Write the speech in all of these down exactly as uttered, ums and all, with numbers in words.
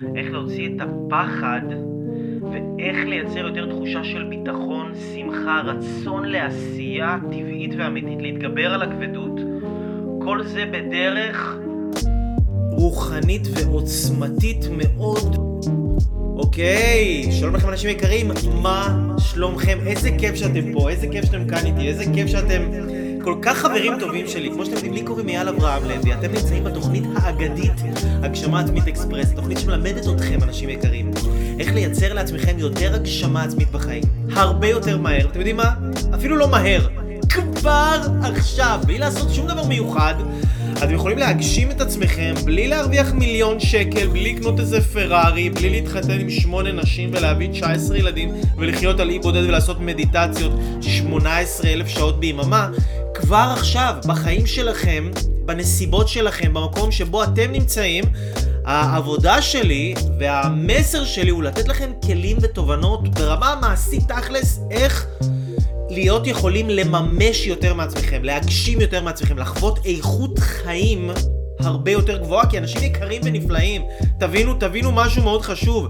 איך להוציא את הפחד ואיך לייצר יותר תחושה של ביטחון, שמחה, רצון לעשייה טבעית ואמיתית, להתגבר על הכבדות. כל זה בדרך רוחנית ועוצמתית מאוד. אוקיי, שלום לכם אנשים יקרים, מה שלומכם? איזה כיף שאתם פה, איזה כיף שאתם כאן איתי, איזה כיף שאתם כל כך חברים טובים שלי, כמו שאתם יודעים, לי קוראים יאל אברהם לוי, אתם נמצאים בתוכנית האגדית, הגשמה עצמית אקספרס, תוכנית שמלמדת אתכם, אנשים יקרים, איך לייצר לעצמכם יותר הגשמה עצמית בחיים, הרבה יותר מהר, אתם יודעים מה? אפילו לא מהר, כבר עכשיו, בלי לעשות שום דבר מיוחד, אתם יכולים להגשים את עצמכם בלי להרוויח מיליון שקל, בלי לקנות איזה פרארי, בלי להתחתן עם שמונה נשים ולהביא תשע עשרה ילדים ולחיות על אי בודד ולעשות מדיטציות שמונה עשרה אלף שעות ביממה. כבר עכשיו, בחיים שלכם, בנסיבות שלכם, במקום שבו אתם נמצאים, העבודה שלי והמסר שלי הוא לתת לכם כלים ותובנות ברמה המעשית תכלס, איך להיות יכולים לממש יותר מעצמכם, להגשים יותר מעצמכם, לחוות איכות חיים הרבה יותר גבוהה, כי אנשים יקרים ונפלאים, תבינו, תבינו משהו מאוד חשוב.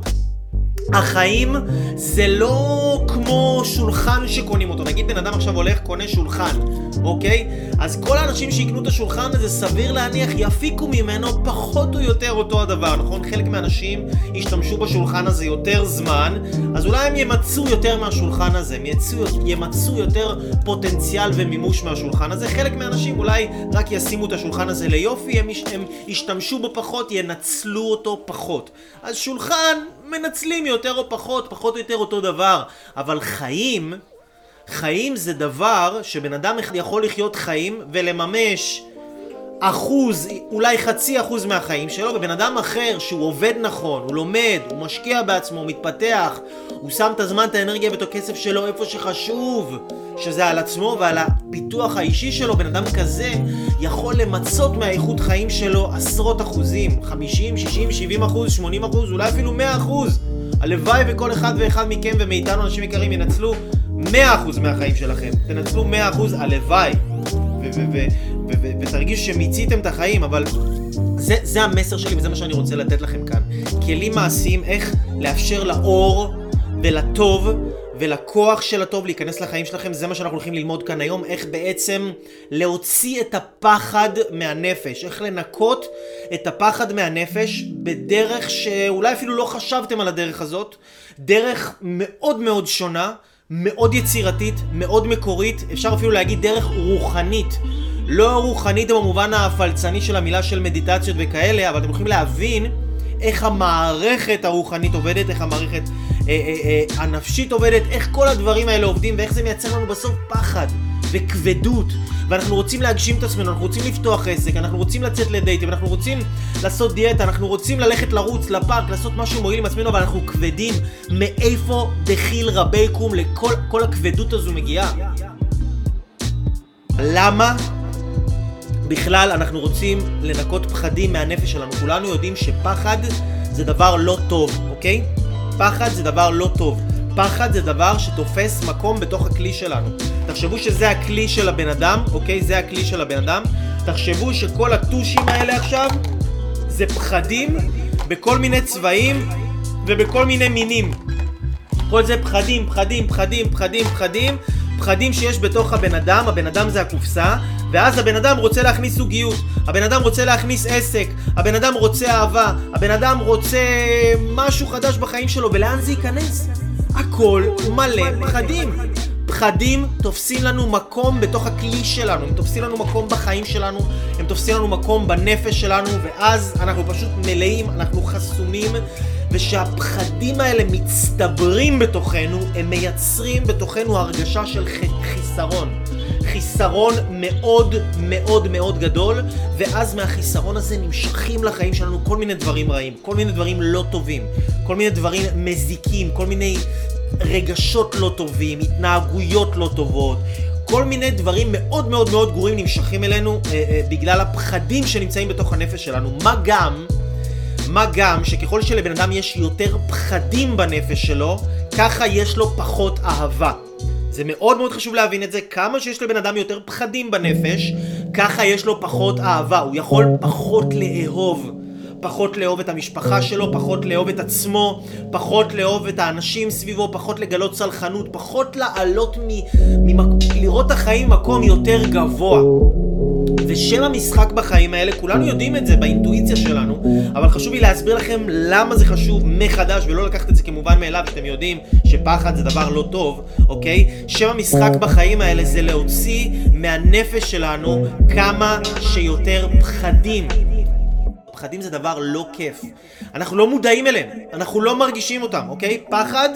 החיים זה לא כמו שולחן שקונים אותו, נגיד בן אדם עכשיו הולך קונה שולחן, אוקיי? אז כל האנשים שיקנו את השולחן הזה סביר להניח יפיקו ממנו פחות או יותר אותו הדבר, נכון? חלק מהאנשים ישתמשו בשולחן הזה יותר זמן, אז אולי הם ימצאו יותר מהשולחן הזה, הם יצאו, ימצאו יותר פוטנציאל ומימוש מהשולחן הזה, חלק מהאנשים אולי רק ישימו את השולחן הזה ליופי, הם, יש, הם ישתמשו בו פחות, ינצלו אותו פחות. אז שולחן מנצלים יותר או פחות, פחות או יותר אותו דבר, אבל חיים, חיים זה דבר שבן אדם יכול לחיות חיים ולממש אחוז, אולי חצי אחוז מהחיים שלו, ובן אדם אחר שהוא עובד נכון, הוא לומד, הוא משקיע בעצמו, הוא מתפתח, הוא שם את הזמן, את האנרגיה ואת הכסף שלו איפה שחשוב, שזה על עצמו ועל הפיתוח האישי שלו, בן אדם כזה יכול למצות מהאיכות חיים שלו עשרות אחוזים, חמישים, שישים, שבעים אחוז, שמונים אחוז, אולי אפילו מאה אחוז. הלוואי וכל אחד ואחד מכם ומאיתנו אנשים יקרים ינצלו מאה אחוז מהחיים שלכם, תנצלו מאה אחוז הלוואי. ותרגיש שמיציתם את החיים, אבל זה, זה המסר שלי וזה מה שאני רוצה לתת לכם כאן. כלים מעשיים איך לאפשר לאור ולטוב ולכוח של הטוב להיכנס לחיים שלכם, זה מה שאנחנו הולכים ללמוד כאן היום, איך בעצם להוציא את הפחד מהנפש, איך לנקות את הפחד מהנפש בדרך שאולי אפילו לא חשבתם על הדרך הזאת, דרך מאוד מאוד שונה, מאוד יצירתית, מאוד מקורית, אפשר אפילו להגיד דרך רוחנית, לא רוחנית במובן הפלצני של המילה של מדיטציות וכאלה, אבל אתם הולכים להבין איך המערכת הרוחנית עובדת, איך המערכת אה, אה, אה, הנפשית עובדת, איך כל הדברים האלה עובדים ואיך זה מייצר לנו בסוף פחד וכבדות, ואנחנו רוצים להגשים את עצמנו, אנחנו רוצים לפתוח עסק, אנחנו רוצים לצאת לדייטים, אנחנו רוצים לעשות דיאטה, אנחנו רוצים ללכת לרוץ, לפארק, לעשות משהו מועיל עם עצמנו, אבל אנחנו כבדים. מאיפה דחיל רבי קום לכל כל הכבדות הזו מגיעה? Yeah, yeah. למה? בכלל אנחנו רוצים לנקות פחדים מהנפש שלנו, כולנו יודעים שפחד זה דבר לא טוב, אוקיי? פחד זה דבר לא טוב, פחד זה דבר שתופס מקום בתוך הכלי שלנו. תחשבו שזה הכלי של הבן אדם, אוקיי? זה הכלי של הבן אדם. תחשבו שכל הטושים האלה עכשיו זה פחדים בכל מיני צבעים ובכל מיני מינים. כל זה פחדים, פחדים, פחדים, פחדים, פחדים, פחדים שיש בתוך הבן אדם, הבן אדם זה הקופסה, ואז הבן אדם רוצה להכניס סוגיות, הבן אדם רוצה להכניס עסק, הבן אדם רוצה אהבה, הבן אדם רוצה משהו חדש בחיים שלו, ולאן זה ייכנס? הכל מלא פחדים. פחדים תופסים לנו מקום בתוך הכלי שלנו, הם תופסים לנו מקום בחיים שלנו, הם תופסים לנו מקום בנפש שלנו, ואז אנחנו פשוט מלאים, אנחנו חסומים, ושהפחדים האלה מצטברים בתוכנו, הם מייצרים בתוכנו הרגשה של חיסרון. חיסרון מאוד מאוד מאוד גדול, ואז מהחיסרון הזה נמשכים לחיים שלנו כל מיני דברים רעים, כל מיני דברים לא טובים, כל מיני דברים מזיקים, כל מיני רגשות לא טובים, התנהגויות לא טובות, כל מיני דברים מאוד מאוד מאוד גרועים נמשכים אלינו אה, אה, בגלל הפחדים שנמצאים בתוך הנפש שלנו. מה גם, מה גם שככל שלבן אדם יש יותר פחדים בנפש שלו, ככה יש לו פחות אהבה. זה מאוד מאוד חשוב להבין את זה, כמה שיש לבן אדם יותר פחדים בנפש, ככה יש לו פחות אהבה, הוא יכול פחות לאהוב. פחות לאהוב את המשפחה שלו, פחות לאהוב את עצמו, פחות לאהוב את האנשים סביבו, פחות לגלות סלחנות, פחות לעלות מ... לראות החיים מקום יותר גבוה. ושם המשחק בחיים האלה, כולנו יודעים את זה באינטואיציה שלנו, אבל חשוב לי להסביר לכם למה זה חשוב מחדש, ולא לקחת את זה כמובן מאליו, שאתם יודעים שפחד זה דבר לא טוב, אוקיי? שם המשחק בחיים האלה זה להוציא מהנפש שלנו כמה שיותר פחדים. פחדים זה דבר לא כיף. אנחנו לא מודעים אליהם, אנחנו לא מרגישים אותם, אוקיי? פחד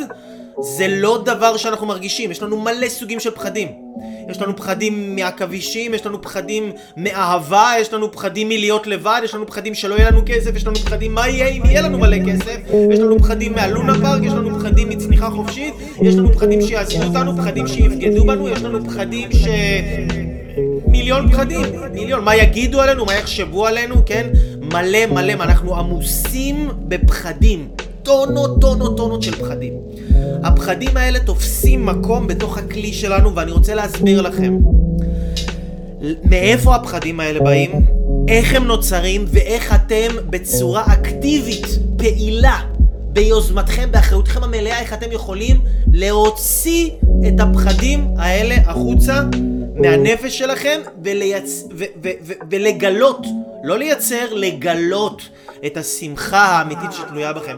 זה לא דבר שאנחנו מרגישים, יש לנו מלא סוגים של פחדים. יש לנו פחדים מהכבישים, יש לנו פחדים מאהבה, יש לנו פחדים מלהיות לבד, יש לנו פחדים שלא יהיה לנו כסף, יש לנו פחדים מה יהיה אם יהיה לנו מלא כסף, יש לנו פחדים מהלונה פארק, יש לנו פחדים מצניחה חופשית, יש לנו פחדים שיעזבו אותנו, פחדים שיפגדו בנו, יש לנו פחדים ש... מיליון פחדים, מיליון, מה יגידו עלינו, מה יחשבו עלינו, כן? מלא מלא, אנחנו עמוסים בפחדים. טונות, טונות, טונות של פחדים. הפחדים האלה תופסים מקום בתוך הכלי שלנו, ואני רוצה להסביר לכם מאיפה הפחדים האלה באים, איך הם נוצרים, ואיך אתם בצורה אקטיבית, פעילה, ביוזמתכם, באחריותכם המלאה, איך אתם יכולים להוציא את הפחדים האלה החוצה מהנפש שלכם, ולייצ... ו- ו- ו- ולגלות, לא לייצר, לגלות את השמחה האמיתית שתלויה בכם.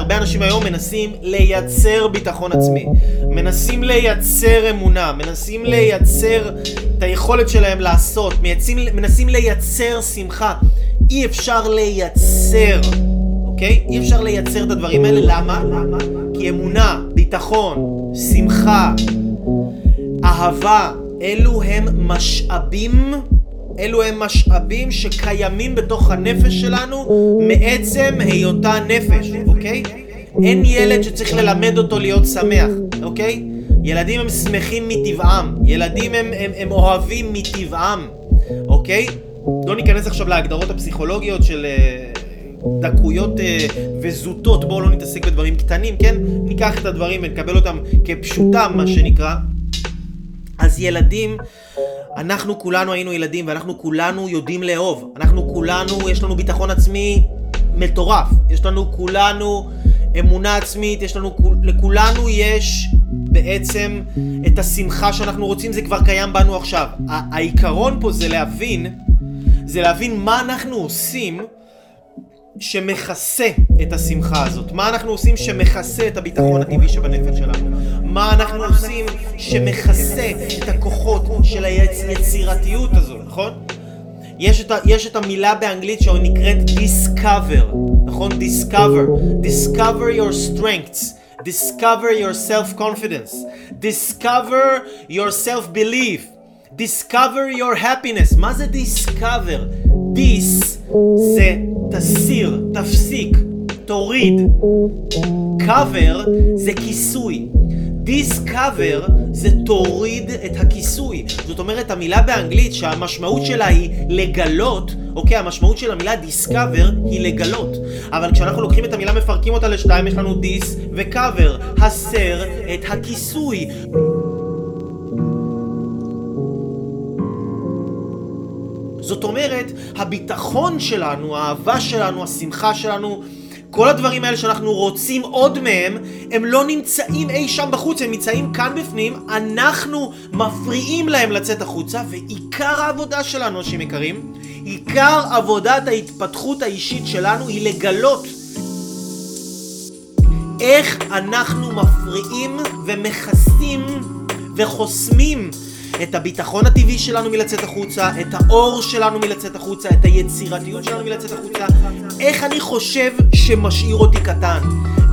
הרבה אנשים היום מנסים לייצר ביטחון עצמי, מנסים לייצר אמונה, מנסים לייצר את היכולת שלהם לעשות, מנסים לייצר שמחה. אי אפשר לייצר, אוקיי? אי אפשר לייצר את הדברים האלה. למה? כי אמונה, ביטחון, שמחה, אהבה, אלו הם משאבים, אלו הם משאבים שקיימים בתוך הנפש שלנו מעצם היותה נפש, אוקיי? אין ילד שצריך ללמד אותו להיות שמח, אוקיי? ילדים הם שמחים מטבעם, ילדים הם, הם, הם אוהבים מטבעם, אוקיי? לא ניכנס עכשיו להגדרות הפסיכולוגיות של דקויות וזוטות, בואו לא נתעסק בדברים קטנים, כן? ניקח את הדברים ונקבל אותם כפשוטם, מה שנקרא. אז ילדים, אנחנו כולנו היינו ילדים, ואנחנו כולנו יודעים לאהוב. אנחנו כולנו, יש לנו ביטחון עצמי מטורף. יש לנו כולנו אמונה עצמית, יש לנו, לכולנו יש בעצם את השמחה שאנחנו רוצים, זה כבר קיים בנו עכשיו. העיקרון פה זה להבין, זה להבין מה אנחנו עושים שמכסה את השמחה הזאת, מה אנחנו עושים שמכסה את הביטחון הטבעי שבנפש שלנו, מה אנחנו עושים שמכסה את הכוחות של היצירתיות הזו, נכון? יש את, יש את המילה באנגלית שנקראת discover, נכון? discover, discover your strengths, discover your self-confidence, discover your self-belief, discover your happiness. מה זה discover? דיס זה תסיר, תפסיק, תוריד. קאבר זה כיסוי. דיס קאבר זה תוריד את הכיסוי. זאת אומרת, המילה באנגלית שהמשמעות שלה היא לגלות, אוקיי, המשמעות של המילה דיסקאבר היא לגלות. אבל כשאנחנו לוקחים את המילה, מפרקים אותה לשתיים, יש לנו דיס וקאבר, הסר את הכיסוי. זאת אומרת, הביטחון שלנו, האהבה שלנו, השמחה שלנו, כל הדברים האלה שאנחנו רוצים עוד מהם, הם לא נמצאים אי שם בחוץ, הם נמצאים כאן בפנים, אנחנו מפריעים להם לצאת החוצה, ועיקר העבודה שלנו, אנשים יקרים, עיקר עבודת ההתפתחות האישית שלנו היא לגלות איך אנחנו מפריעים ומכסים וחוסמים את הביטחון הטבעי שלנו מלצאת החוצה, את האור שלנו מלצאת החוצה, את היצירתיות שלנו מלצאת החוצה. איך אני חושב שמשאיר אותי קטן?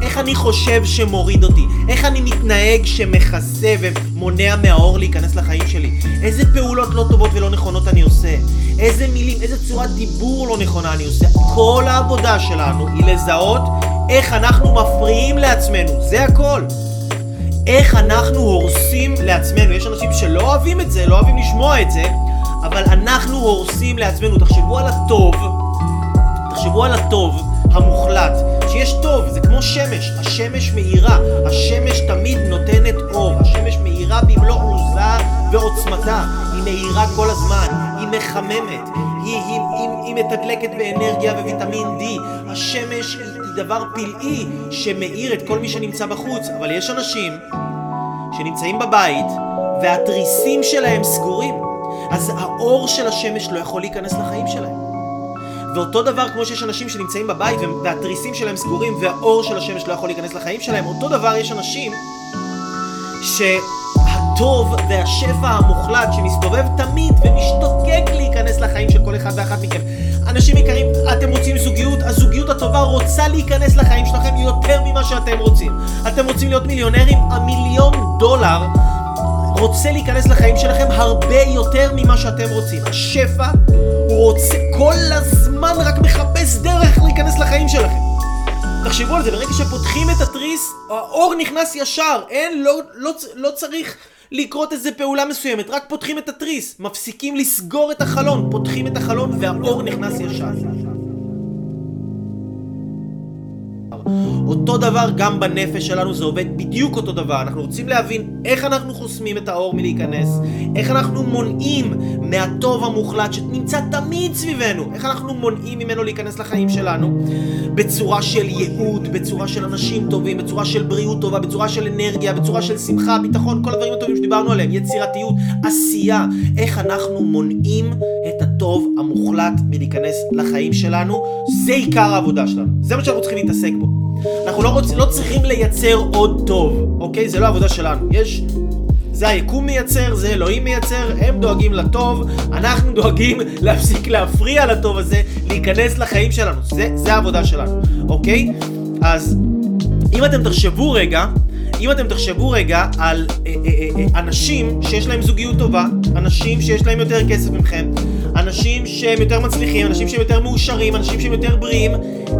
איך אני חושב שמוריד אותי? איך אני מתנהג שמכסה ומונע מהאור להיכנס לחיים שלי? איזה פעולות לא טובות ולא נכונות אני עושה? איזה מילים, איזה צורת דיבור לא נכונה אני עושה? כל העבודה שלנו היא לזהות איך אנחנו מפריעים לעצמנו, זה הכל. איך אנחנו הורסים לעצמנו. יש אנשים שלא אוהבים את זה, לא אוהבים לשמוע את זה, אבל אנחנו הורסים לעצמנו. תחשבו על הטוב, תחשבו על הטוב המוחלט, שיש טוב, זה כמו שמש, השמש מאירה, השמש תמיד נותנת אור, השמש מאירה במלוא עוזה ועוצמתה, היא מאירה כל הזמן, היא מחממת, היא, היא, היא, היא מתדלקת באנרגיה וויטמין D. השמש היא דבר פלאי שמאיר את כל מי שנמצא בחוץ, אבל יש אנשים שנמצאים בבית והתריסים שלהם סגורים, אז האור של השמש לא יכול להיכנס לחיים שלהם. ואותו דבר כמו שיש אנשים שנמצאים בבית והתריסים שלהם סגורים והאור של השמש לא יכול להיכנס לחיים שלהם, אותו דבר יש אנשים שהטוב והשפע המוחלט שמסתובב תמיד ומשתוקק להיכנס לחיים של כל אחד ואחת מכם. אנשים יקרים, אתם רוצים זוגיות, הזוגיות הטובה רוצה להיכנס לחיים שלכם יותר ממה שאתם רוצים. אתם רוצים להיות מיליונרים, המיליון דולר רוצה להיכנס לחיים שלכם הרבה יותר ממה שאתם רוצים. השפע הוא רוצה כל הזמן רק מחפש דרך להיכנס לחיים שלכם. תחשבו על זה, ברגע שפותחים את התריס, האור נכנס ישר, אין, לא, לא, לא צריך לקרות איזה פעולה מסוימת, רק פותחים את התריס, מפסיקים לסגור את החלון, פותחים את החלון והאור נכנס ישר. אותו דבר גם בנפש שלנו, זה עובד בדיוק אותו דבר. אנחנו רוצים להבין איך אנחנו חוסמים את האור מלהיכנס, איך אנחנו מונעים מהטוב המוחלט שנמצא תמיד סביבנו, איך אנחנו מונעים ממנו להיכנס לחיים שלנו, בצורה של ייעוד, בצורה של אנשים טובים, בצורה של בריאות טובה, בצורה של אנרגיה, בצורה של שמחה, ביטחון, כל הדברים הטובים שדיברנו עליהם, יצירתיות, עשייה. איך אנחנו מונעים את הטוב המוחלט מלהיכנס לחיים שלנו, זה עיקר העבודה שלנו, זה מה שאנחנו צריכים להתעסק בו. אנחנו לא, רוצ... לא צריכים לייצר עוד טוב, אוקיי? זה לא העבודה שלנו. יש... זה היקום מייצר, זה אלוהים מייצר, הם דואגים לטוב, אנחנו דואגים להפסיק להפריע לטוב הזה, להיכנס לחיים שלנו. זה, זה העבודה שלנו, אוקיי? אז אם אתם תחשבו רגע, אם אתם תחשבו רגע על אה, אה, אה, אנשים שיש להם זוגיות טובה, אנשים שיש להם יותר כסף ממכם, אנשים שהם יותר מצליחים, אנשים שהם יותר מאושרים, אנשים שהם יותר בריאים,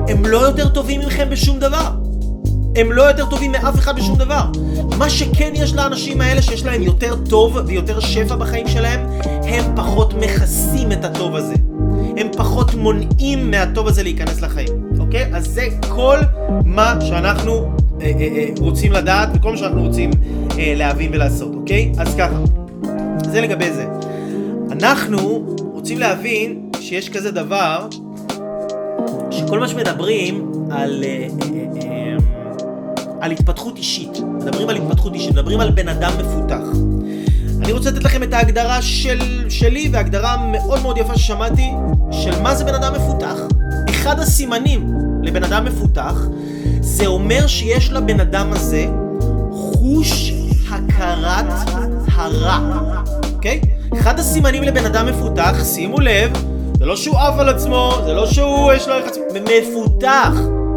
הם לא יותר טובים ממכם בשום דבר. הם לא יותר טובים מאף אחד בשום דבר. מה שכן יש לאנשים האלה שיש להם יותר טוב ויותר שפע בחיים שלהם, הם פחות מכסים את הטוב הזה. הם פחות מונעים מהטוב הזה להיכנס לחיים. אוקיי? אז זה כל מה שאנחנו אה, אה, אה, רוצים לדעת וכל מה שאנחנו רוצים אה, להבין ולעשות. אוקיי? אז ככה. זה לגבי זה. אנחנו רוצים להבין שיש כזה דבר שכל מה שמדברים על, על התפתחות אישית, מדברים על התפתחות אישית, מדברים על בן אדם מפותח. אני רוצה לתת לכם את ההגדרה של, שלי וההגדרה מאוד מאוד יפה ששמעתי של מה זה בן אדם מפותח. אחד הסימנים לבן אדם מפותח זה אומר שיש לבן אדם הזה חוש הכרת הרע. אוקיי? Okay? אחד הסימנים לבן אדם מפותח, שימו לב, זה לא שהוא אף על עצמו, זה לא שהוא יש לו איך עצמו, מפותח,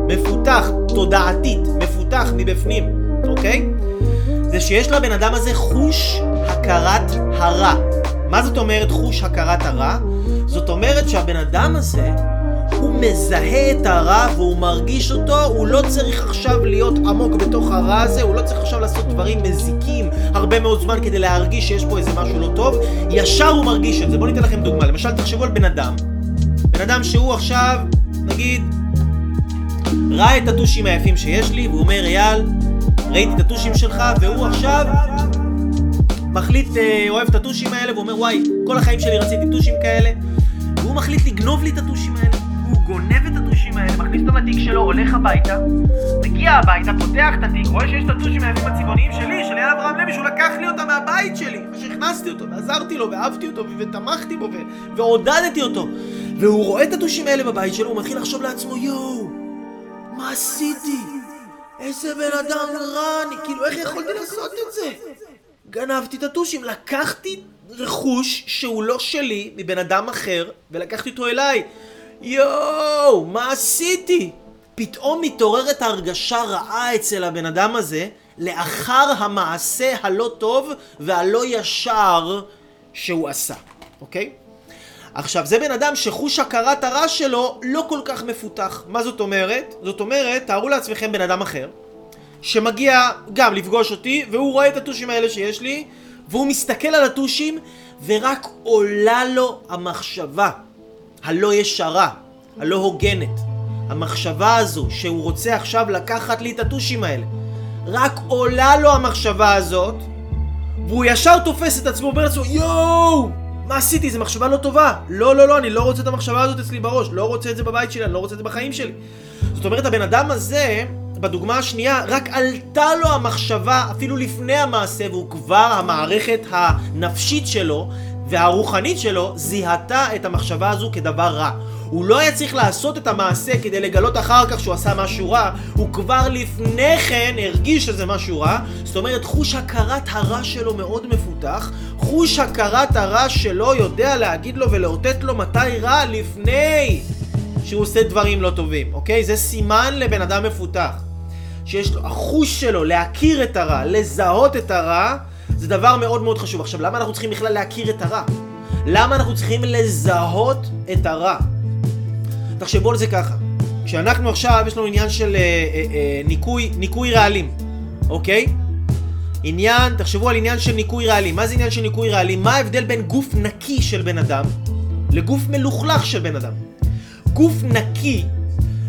מפותח, תודעתית, מפותח מבפנים, אוקיי? זה שיש לבן אדם הזה חוש הכרת הרע. מה זאת אומרת חוש הכרת הרע? זאת אומרת שהבן אדם הזה, הוא מזהה את הרע והוא מרגיש אותו, הוא לא צריך עכשיו להיות עמוק בתוך הרע הזה, הוא לא צריך עכשיו לעשות דברים מזיקים הרבה מאוד זמן כדי להרגיש שיש פה איזה משהו לא טוב, ישר הוא מרגיש את זה. בואו ניתן לכם דוגמה, למשל תחשבו על בן אדם, בן אדם שהוא עכשיו, נגיד, ראה את הטושים היפים שיש לי, והוא אומר, יאל, ראיתי את הטושים שלך, והוא עכשיו מחליט, אוהב את הטושים האלה, והוא אומר, וואי, כל החיים שלי רציתי טושים כאלה, והוא מחליט לגנוב לי את הטושים האלה. הוא גונב את הטושים האלה, מכניס את התיק שלו, הולך הביתה, מגיע הביתה, פותח את התיק, רואה שיש את הטושים היפים הצבעוניים שלי, של יאל אברהם לוי, שהוא לקח לי אותם מהבית שלי, שהכנסתי אותו, ועזרתי לו, ואהבתי אותו, ותמכתי בו, ו- ועודדתי אותו. והוא רואה את הטושים האלה בבית שלו, הוא מתחיל לחשוב לעצמו, יואו, מה עשיתי? איזה בן אדם רע, כאילו איך יכולתי לעשות את זה? גנבתי את הטושים, לקחתי רכוש שהוא לא שלי, מבן אדם אחר, ולקחתי אותו אליי. יואו, מה עשיתי? פתאום מתעוררת הרגשה רעה אצל הבן אדם הזה לאחר המעשה הלא טוב והלא ישר שהוא עשה, אוקיי? עכשיו, זה בן אדם שחוש הכרת הרע שלו לא כל כך מפותח. מה זאת אומרת? זאת אומרת, תארו לעצמכם בן אדם אחר שמגיע גם לפגוש אותי והוא רואה את הטושים האלה שיש לי והוא מסתכל על הטושים ורק עולה לו המחשבה הלא ישרה, הלא הוגנת, המחשבה הזו שהוא רוצה עכשיו לקחת לי את הטושים האלה, רק עולה לו המחשבה הזאת והוא ישר תופס את עצמו ואומר לעצמו, יואו, מה עשיתי? זו מחשבה לא טובה. לא, לא, לא, אני לא רוצה את המחשבה הזאת אצלי בראש. לא רוצה את זה בבית שלי, אני לא רוצה את זה בחיים שלי. זאת אומרת, הבן אדם הזה, בדוגמה השנייה, רק עלתה לו המחשבה אפילו לפני המעשה, והוא כבר, המערכת הנפשית שלו והרוחנית שלו, זיהתה את המחשבה הזו כדבר רע. הוא לא היה צריך לעשות את המעשה כדי לגלות אחר כך שהוא עשה משהו רע, הוא כבר לפני כן הרגיש שזה משהו רע. זאת אומרת, חוש הכרת הרע שלו מאוד מפותח, חוש הכרת הרע שלו יודע להגיד לו ולאותת לו מתי רע לפני שהוא עושה דברים לא טובים, אוקיי? זה סימן לבן אדם מפותח, שיש לו, החוש שלו להכיר את הרע, לזהות את הרע, זה דבר מאוד מאוד חשוב. עכשיו, למה אנחנו צריכים בכלל להכיר את הרע? למה אנחנו צריכים לזהות את הרע? תחשבו על זה ככה, כשאנחנו עכשיו יש לנו עניין של אה, אה, אה, ניקוי, ניקוי רעלים, אוקיי? עניין, תחשבו על עניין של ניקוי רעלים. מה זה עניין של ניקוי רעלים? מה ההבדל בין גוף נקי של בן אדם לגוף מלוכלך של בן אדם? גוף נקי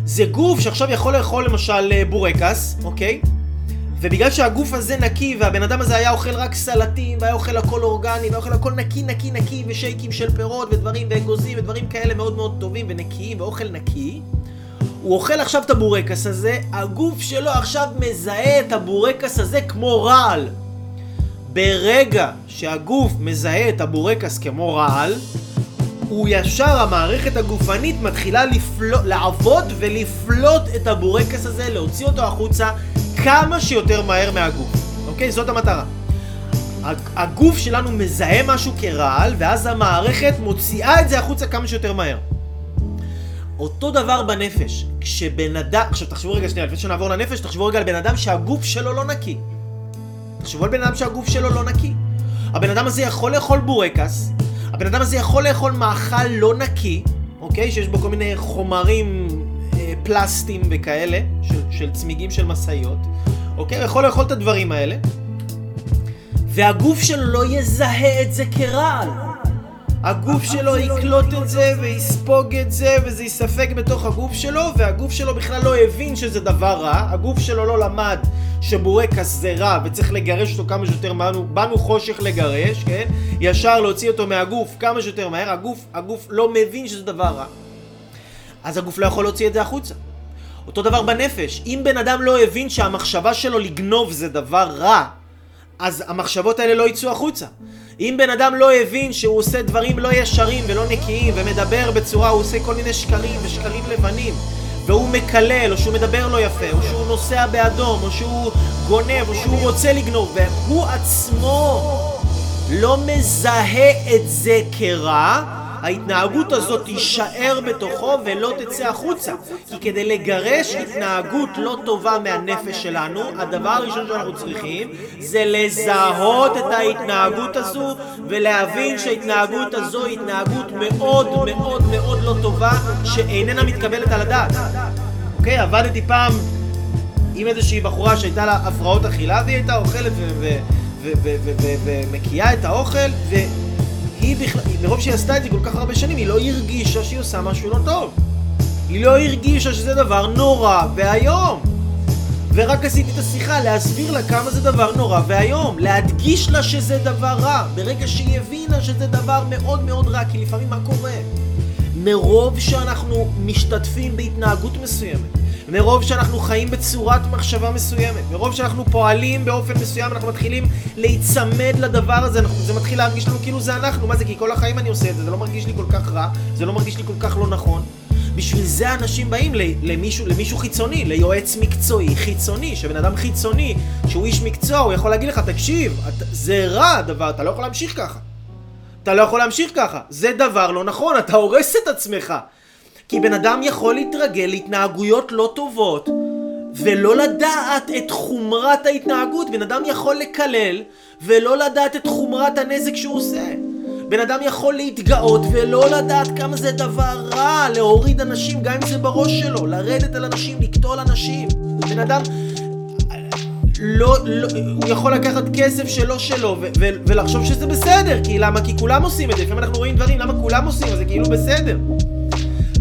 זה גוף שעכשיו יכול לאכול למשל בורקס, אוקיי? ובגלל שהגוף הזה נקי והבן אדם הזה היה אוכל רק סלטים והיה אוכל הכל אורגני והיה אוכל הכל נקי נקי נקי ושייקים של פירות ודברים ואגוזים ודברים כאלה מאוד מאוד טובים ונקיים ואוכל נקי, הוא אוכל עכשיו את הבורקס הזה, הגוף שלו עכשיו מזהה את הבורקס הזה כמו רעל. ברגע שהגוף מזהה את הבורקס כמו רעל, הוא ישר, המערכת הגופנית מתחילה לפלוט, לעבוד ולפלוט את הבורקס הזה, להוציא אותו החוצה כמה שיותר מהר מהגוף, אוקיי? זאת המטרה. הגוף שלנו מזהה משהו כרעל, ואז המערכת מוציאה את זה החוצה כמה שיותר מהר. אותו דבר בנפש, כשבן אדם, עכשיו תחשבו רגע שנייה, לפני שנעבור לנפש, תחשבו רגע על בן אדם שהגוף שלו לא נקי. תחשבו על בן אדם שהגוף שלו לא נקי. הבן אדם הזה יכול לאכול בורקס, הבן אדם הזה יכול לאכול מאכל לא נקי, אוקיי? שיש בו כל מיני חומרים פלסטים וכאלה, של, של צמיגים של מסעיות, אוקיי? הוא יכול לאכול את הדברים האלה, והגוף שלו לא יזהה את זה כרעל. הגוף שלו יקלוט את זה ויספוג את זה, וזה יספק בתוך הגוף שלו, והגוף שלו בכלל לא הבין שזה דבר רע, הגוף שלו לא למד שבורקס זה רע וצריך לגרש אותו כמה שיותר מהר, באנו חושך לגרש, כן? ישר להוציא אותו מהגוף כמה שיותר מהר, הגוף, הגוף לא מבין שזה דבר רע. אז הגוף לא יכול להוציא את זה החוצה. אותו דבר בנפש, אם בן אדם לא הבין שהמחשבה שלו לגנוב זה דבר רע, אז המחשבות האלה לא יצאו החוצה. אם בן אדם לא הבין שהוא עושה דברים לא ישרים ולא נקיים ומדבר בצורה, הוא עושה כל מיני שקרים ושקרים לבנים, והוא מקלל, או שהוא מדבר לא יפה, או שהוא נוסע באדום, או שהוא גונב, או שהוא רוצה לגנוב, והוא עצמו לא מזהה את זה כרע, ההתנהגות הזאת תישאר בתוכו ולא תצא החוצה. כי כדי לגרש התנהגות לא טובה מהנפש שלנו, הדבר הראשון שאנחנו צריכים זה לזהות את ההתנהגות הזו ולהבין שההתנהגות הזו היא התנהגות מאוד מאוד מאוד לא טובה שאיננה מתקבלת על הדעת. אוקיי, עבדתי פעם עם איזושהי בחורה שהייתה לה הפרעות אכילה, והיא הייתה אוכלת ומקיאה את האוכל, ו... היא בכלל, מרוב שהיא עשתה את זה כל כך הרבה שנים, היא לא הרגישה שהיא עושה משהו לא טוב. היא לא הרגישה שזה דבר נורא והיום. ורק עשיתי את השיחה להסביר לה כמה זה דבר נורא והיום. להדגיש לה שזה דבר רע, ברגע שהיא הבינה שזה דבר מאוד מאוד רע, כי לפעמים מה קורה? מרוב שאנחנו משתתפים בהתנהגות מסוימת, מרוב שאנחנו חיים בצורת מחשבה מסוימת, מרוב שאנחנו פועלים באופן מסוים, אנחנו מתחילים להיצמד לדבר הזה, אנחנו, זה מתחיל להרגיש לנו כאילו זה אנחנו, מה זה? כי כל החיים אני עושה את זה, זה לא מרגיש לי כל כך רע, זה לא מרגיש לי כל כך לא נכון. בשביל זה אנשים באים למישהו, למישהו חיצוני, ליועץ מקצועי, חיצוני, שבן אדם חיצוני, שהוא איש מקצוע, הוא יכול להגיד לך, תקשיב, את, זה רע הדבר, אתה לא יכול להמשיך ככה. אתה לא יכול להמשיך ככה, זה דבר לא נכון, אתה הורס את עצמך. כי בן אדם יכול להתרגל להתנהגויות לא טובות ולא לדעת את חומרת ההתנהגות. בן אדם יכול לקלל ולא לדעת את חומרת הנזק שהוא עושה. בן אדם יכול להתגאות ולא לדעת כמה זה דבר רע להוריד אנשים, גם אם זה בראש שלו, לרדת על אנשים, לקטול אנשים. בן אדם לא, לא, הוא יכול לקחת כסף שלא שלו ו- ו- ולחשוב שזה בסדר. כי למה? כי כולם עושים את זה. לפעמים אנחנו רואים דברים, למה כולם עושים? אז זה כאילו בסדר.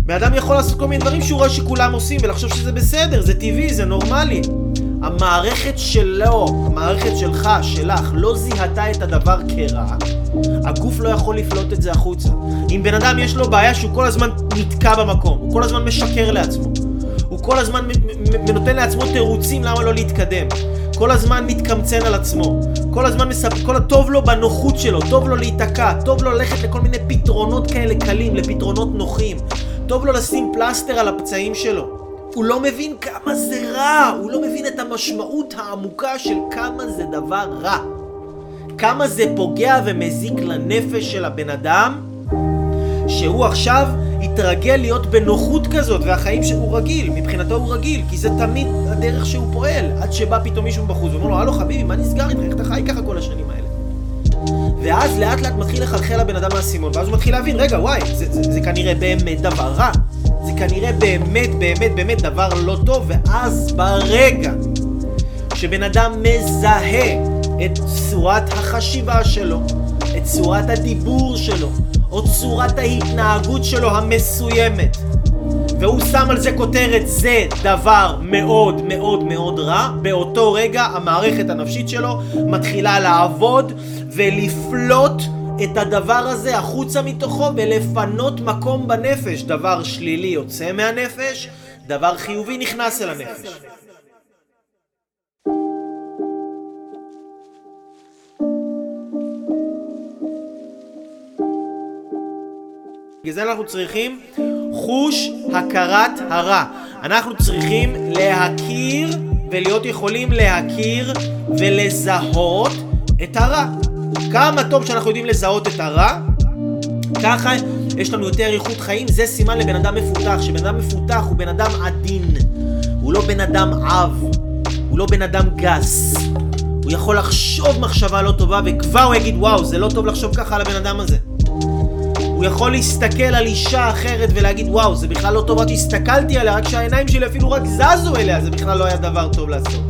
ואדם יכול לעשות כל מיני דברים שהוא רואה שכולם עושים ולחשוב שזה בסדר, זה טבעי, זה נורמלי. המערכת שלו, המערכת שלך, שלך, לא זיהתה את הדבר כרע. הגוף לא יכול לפלוט את זה החוצה. אם בן אדם יש לו בעיה שהוא כל הזמן נתקע במקום, הוא כל הזמן משקר לעצמו, הוא כל הזמן נותן לעצמו תירוצים למה לא להתקדם, כל הזמן מתקמצן על עצמו, כל הזמן מספ... כל הטוב לו בנוחות שלו, טוב לו להיתקע, טוב לו ללכת לכל מיני פתרונות כאלה קלים, לפתרונות נוחים, טוב לו לשים פלסטר על הפצעים שלו. הוא לא מבין כמה זה רע, הוא לא מבין את המשמעות העמוקה של כמה זה דבר רע, כמה זה פוגע ומזיק לנפש של הבן אדם, שהוא עכשיו התרגל להיות בנוחות כזאת, והחיים שהוא רגיל, מבחינתו הוא רגיל, כי זה תמיד הדרך שהוא פועל, עד שבא פתאום מישהו בחוץ ואומר לו, הלו חביבי, מה נסגר איתך? איך אתה חי ככה כל השנים האלה? ואז לאט לאט מתחיל לחלחל לבן אדם מהסימון, ואז הוא מתחיל להבין, רגע, וואי, זה, זה, זה, זה כנראה באמת דבר רע. זה כנראה באמת, באמת, באמת דבר לא טוב, ואז ברגע שבן אדם מזהה את צורת החשיבה שלו, את צורת הדיבור שלו, או צורת ההתנהגות שלו המסוימת, והוא שם על זה כותרת, זה דבר מאוד מאוד מאוד רע, באותו רגע המערכת הנפשית שלו מתחילה לעבוד ולפלוט את הדבר הזה החוצה מתוכו ולפנות מקום בנפש. דבר שלילי יוצא מהנפש, דבר חיובי נכנס אל הנפש. בגלל אנחנו צריכים חוש הכרת הרע. אנחנו צריכים להכיר ולהיות יכולים להכיר ולזהות את הרע. כמה טוב שאנחנו יודעים לזהות את הרע, ככה יש לנו יותר איכות חיים. זה סימן לבן אדם מפותח, שבן אדם מפותח הוא בן אדם עדין, הוא לא בן אדם עב, הוא לא בן אדם גס, הוא יכול לחשוב מחשבה לא טובה וכבר הוא יגיד וואו, זה לא טוב לחשוב ככה על הבן אדם הזה. הוא יכול להסתכל על אישה אחרת ולהגיד וואו, זה בכלל לא טוב, רק הסתכלתי עליה, רק שהעיניים שלי אפילו רק זזו אליה, זה בכלל לא היה דבר טוב לעשות,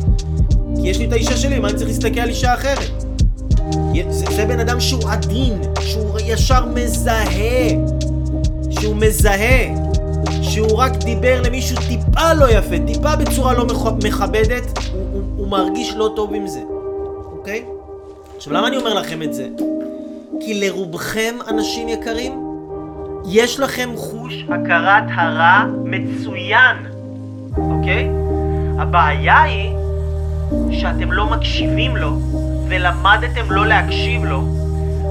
כי יש לי את האישה שלי, מה אני צריך להסתכל על אישה אחרת? זה, זה בן אדם שהוא עדין, שהוא ישר מזהה, שהוא מזהה, שהוא רק דיבר למישהו טיפה לא יפה, טיפה בצורה לא מכבדת, הוא, הוא, הוא מרגיש לא טוב עם זה, אוקיי? עכשיו למה אני אומר לכם את זה? כי לרובכם אנשים יקרים, יש לכם חוש הכרת הרע מצוין, אוקיי? הבעיה היא שאתם לא מקשיבים לו, ולמדתם לא להקשיב לו,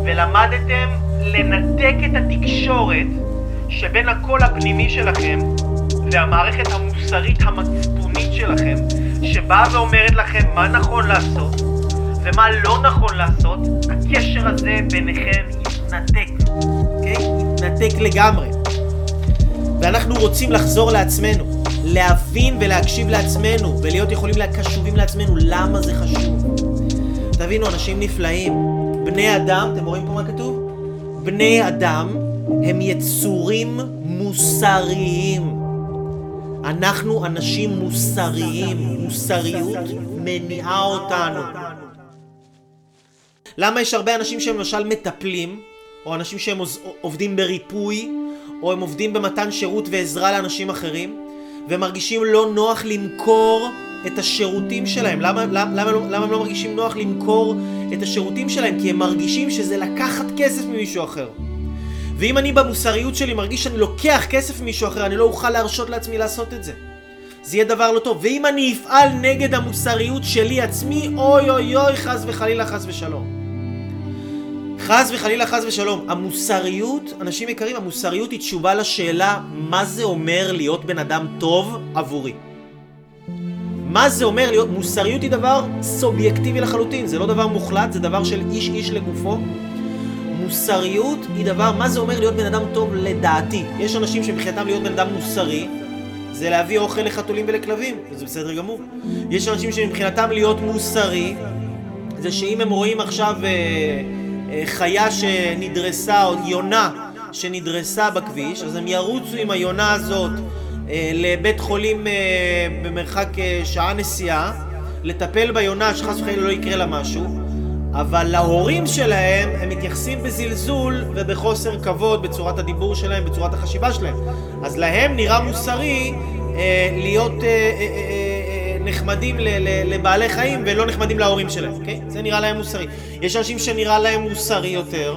ולמדתם לנתק את התקשורת שבין הקול הפנימי שלכם והמערכת המוסרית המצפונית שלכם, שבאה ואומרת לכם מה נכון לעשות ומה לא נכון לעשות. הקשר הזה ביניכם יתנתק, אוקיי? יתנתק לגמרי. ואנחנו רוצים לחזור לעצמנו, להבין ולהקשיב לעצמנו, ולהיות יכולים להקשובים לעצמנו. למה זה חשוב? תבינו, אנשים נפלאים, בני אדם, אתם רואים פה מה כתוב? בני אדם הם יצורים מוסריים. אנחנו אנשים מוסריים, מוסריות מניעה אותנו. למה יש הרבה אנשים שהם למשל מטפלים, או אנשים שהם עובדים בריפוי, או הם עובדים במתן שירות ועזרה לאנשים אחרים, ומרגישים לא נוח למכור את השירותים שלהם? למה, למה, למה, למה הם לא מרגישים נוח למכור את השירותים שלהם? כי הם מרגישים שזה לקחת כסף ממישהו אחר. ואם אני במוסריות שלי מרגיש שאני לוקח כסף ממישהו אחר, אני לא אוכל להרשות לעצמי לעשות את זה. זה יהיה דבר לא טוב. ואם אני אפעל נגד המוסריות שלי עצמי, אוי אוי אוי, חס וחלילה, חס ושלום. חס וחלילה, חס ושלום. המוסריות, אנשים יקרים, המוסריות היא תשובה לשאלה מה זה אומר להיות בן אדם טוב עבורי. מה זה אומר להיות? מוסריות היא דבר סובייקטיבי לחלוטין, זה לא דבר מוחלט, זה דבר של איש איש לגופו. מוסריות היא דבר, מה זה אומר להיות בן אדם טוב לדעתי? יש אנשים שמבחינתם להיות בן אדם מוסרי, זה להביא אוכל לחתולים ולכלבים, זה בסדר גמור. יש אנשים שמבחינתם להיות מוסרי, זה שאם הם רואים עכשיו אה, אה, חיה שנדרסה, או יונה שנדרסה בכביש, אז הם ירוצו עם היונה הזאת לבית חולים במרחק שעה נסיעה, לטפל ביונה שחס וחלילה לא יקרה לה משהו. אבל להורים שלהם הם מתייחסים בזלזול ובחוסר כבוד בצורת הדיבור שלהם, בצורת החשיבה שלהם. אז להם נראה מוסרי להיות נחמדים לבעלי חיים ולא נחמדים להורים שלהם, אוקיי? זה נראה להם מוסרי. יש אנשים שנראה להם מוסרי יותר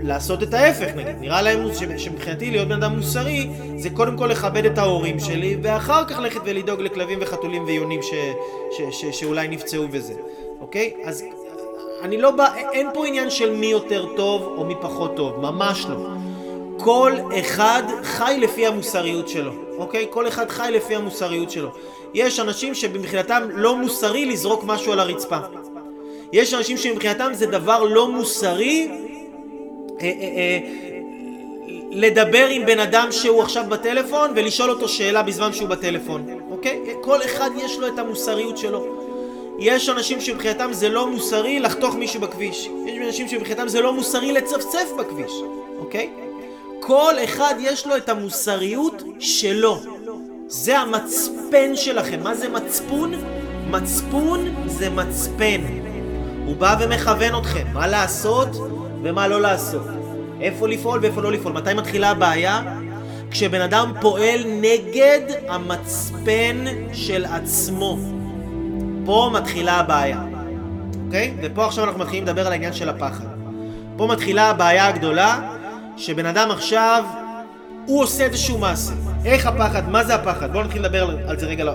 לעשות את ההפך, נגיד. נראה להם שמבחינתי להיות בן אדם מוסרי זה קודם כל לכבד את ההורים שלי ואחר כך ללכת ולדאוג לכלבים וחתולים ויונים שאולי נפצעו וזה, אוקיי? אז אני לא בא, אין פה עניין של מי יותר טוב או מי פחות טוב, ממש לא. כל אחד חי לפי המוסריות שלו, אוקיי? כל אחד חי לפי המוסריות שלו. יש אנשים שבמחינתם לא מוסרי לזרוק משהו על הרצפה. יש אנשים שבמחינתם זה דבר לא מוסרי אה, אה, אה, לדבר עם בן אדם שהוא עכשיו בטלפון ולשאול אותו שאלה בזמן שהוא בטלפון, אוקיי? כל אחד יש לו את המוסריות שלו. יש אנשים שבחייתם זה לא מוסרי לחתוך מישהו בכביש. יש אנשים שבחייתם זה לא מוסרי לצפצף בכביש. אוקיי? כל אחד יש לו את המוסריות שלו. זה המצפן שלכם. מה זה מצפון? מצפון זה מצפן. הוא בא ומכוון אתכם. מה לעשות ומה לא לעשות. איפה לפעול ואיפה לא לפעול. מתי מתחילה הבעיה? כשבן אדם פועל נגד המצפן של עצמו. פה מתחילה הבעיה, אוקיי? ופה עכשיו אנחנו מתחילים לדבר על העניין של הפחד. פה מתחילה הבעיה הגדולה, שבן אדם עכשיו, הוא עושה איזשהו מעשה. איך הפחד? מה זה הפחד? בואו נתחיל לדבר על זה רגע לא.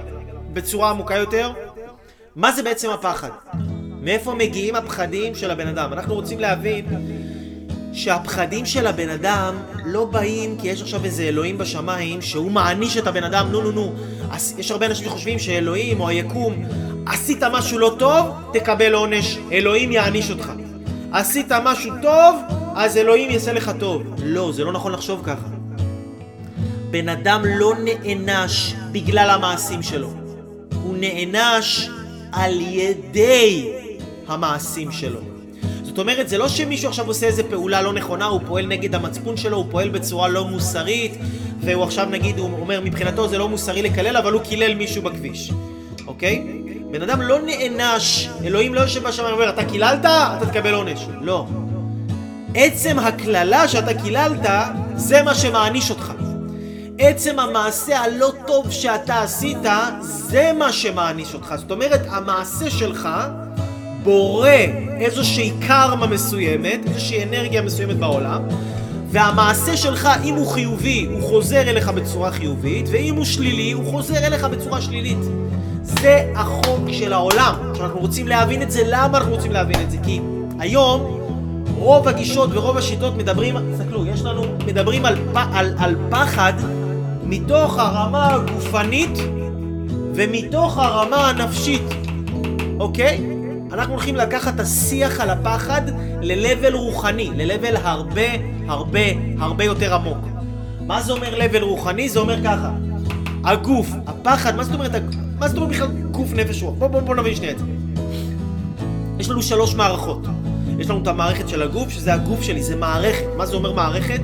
בצורה עמוקה יותר. מה זה בעצם הפחד? מאיפה מגיעים הפחדים של הבן אדם? אנחנו רוצים להבין שהפחדים של הבן אדם לא באים כי יש עכשיו איזה אלוהים בשמיים שהוא מעניש את הבן אדם, נו נו נו. יש הרבה אנשים שחושבים שאלוהים או היקום עשית משהו לא טוב, תקבל עונש, אלוהים יעניש אותך. עשית משהו טוב, אז אלוהים יעשה לך טוב. לא, זה לא נכון לחשוב ככה. בן אדם לא נענש בגלל המעשים שלו. הוא נענש על ידי המעשים שלו. זאת אומרת, זה לא שמישהו עכשיו עושה איזו פעולה לא נכונה, הוא פועל נגד המצפון שלו, הוא פועל בצורה לא מוסרית, והוא עכשיו נגיד, הוא אומר, מבחינתו זה לא מוסרי לקלל, אבל הוא קילל מישהו בכביש. אוקיי? בן אדם לא נענש, אלוהים לא יושב בשמיים ואומר, אתה קיללת, אתה תקבל עונש. לא. עצם הכללה שאתה קיללת, זה מה שמעניש אותך. עצם המעשה הלא טוב שאתה עשית, זה מה שמעניש אותך. זאת אומרת, המעשה שלך בורא איזושהי קרמה מסוימת, איזושהי אנרגיה מסוימת בעולם, והמעשה שלך, אם הוא חיובי, הוא חוזר אליך בצורה חיובית, ואם הוא שלילי, הוא חוזר אליך בצורה שלילית. זה החוק של העולם. אנחנו רוצים להבין את זה. למה אנחנו רוצים להבין את זה? כי היום רוב הגישות ורוב השיטות מדברים, תסתכלו, יש לנו, מדברים על, על, על פחד מתוך הרמה הגופנית ומתוך הרמה הנפשית. אוקיי? אנחנו הולכים לקחת את השיח על הפחד ללבל רוחני, ללבל הרבה הרבה הרבה יותר עמוק. מה זה אומר לבל רוחני? זה אומר ככה. הגוף, הפחד, מה זאת אומרת הגוף? מה זאת אומרת בכלל גוף נפש רוח? בוא, בוא, בוא נבין שנייה את זה. יש לנו שלוש מערכות. יש לנו את המערכת של הגוף, שזה הגוף שלי, זה מערכת. מה זה אומר מערכת?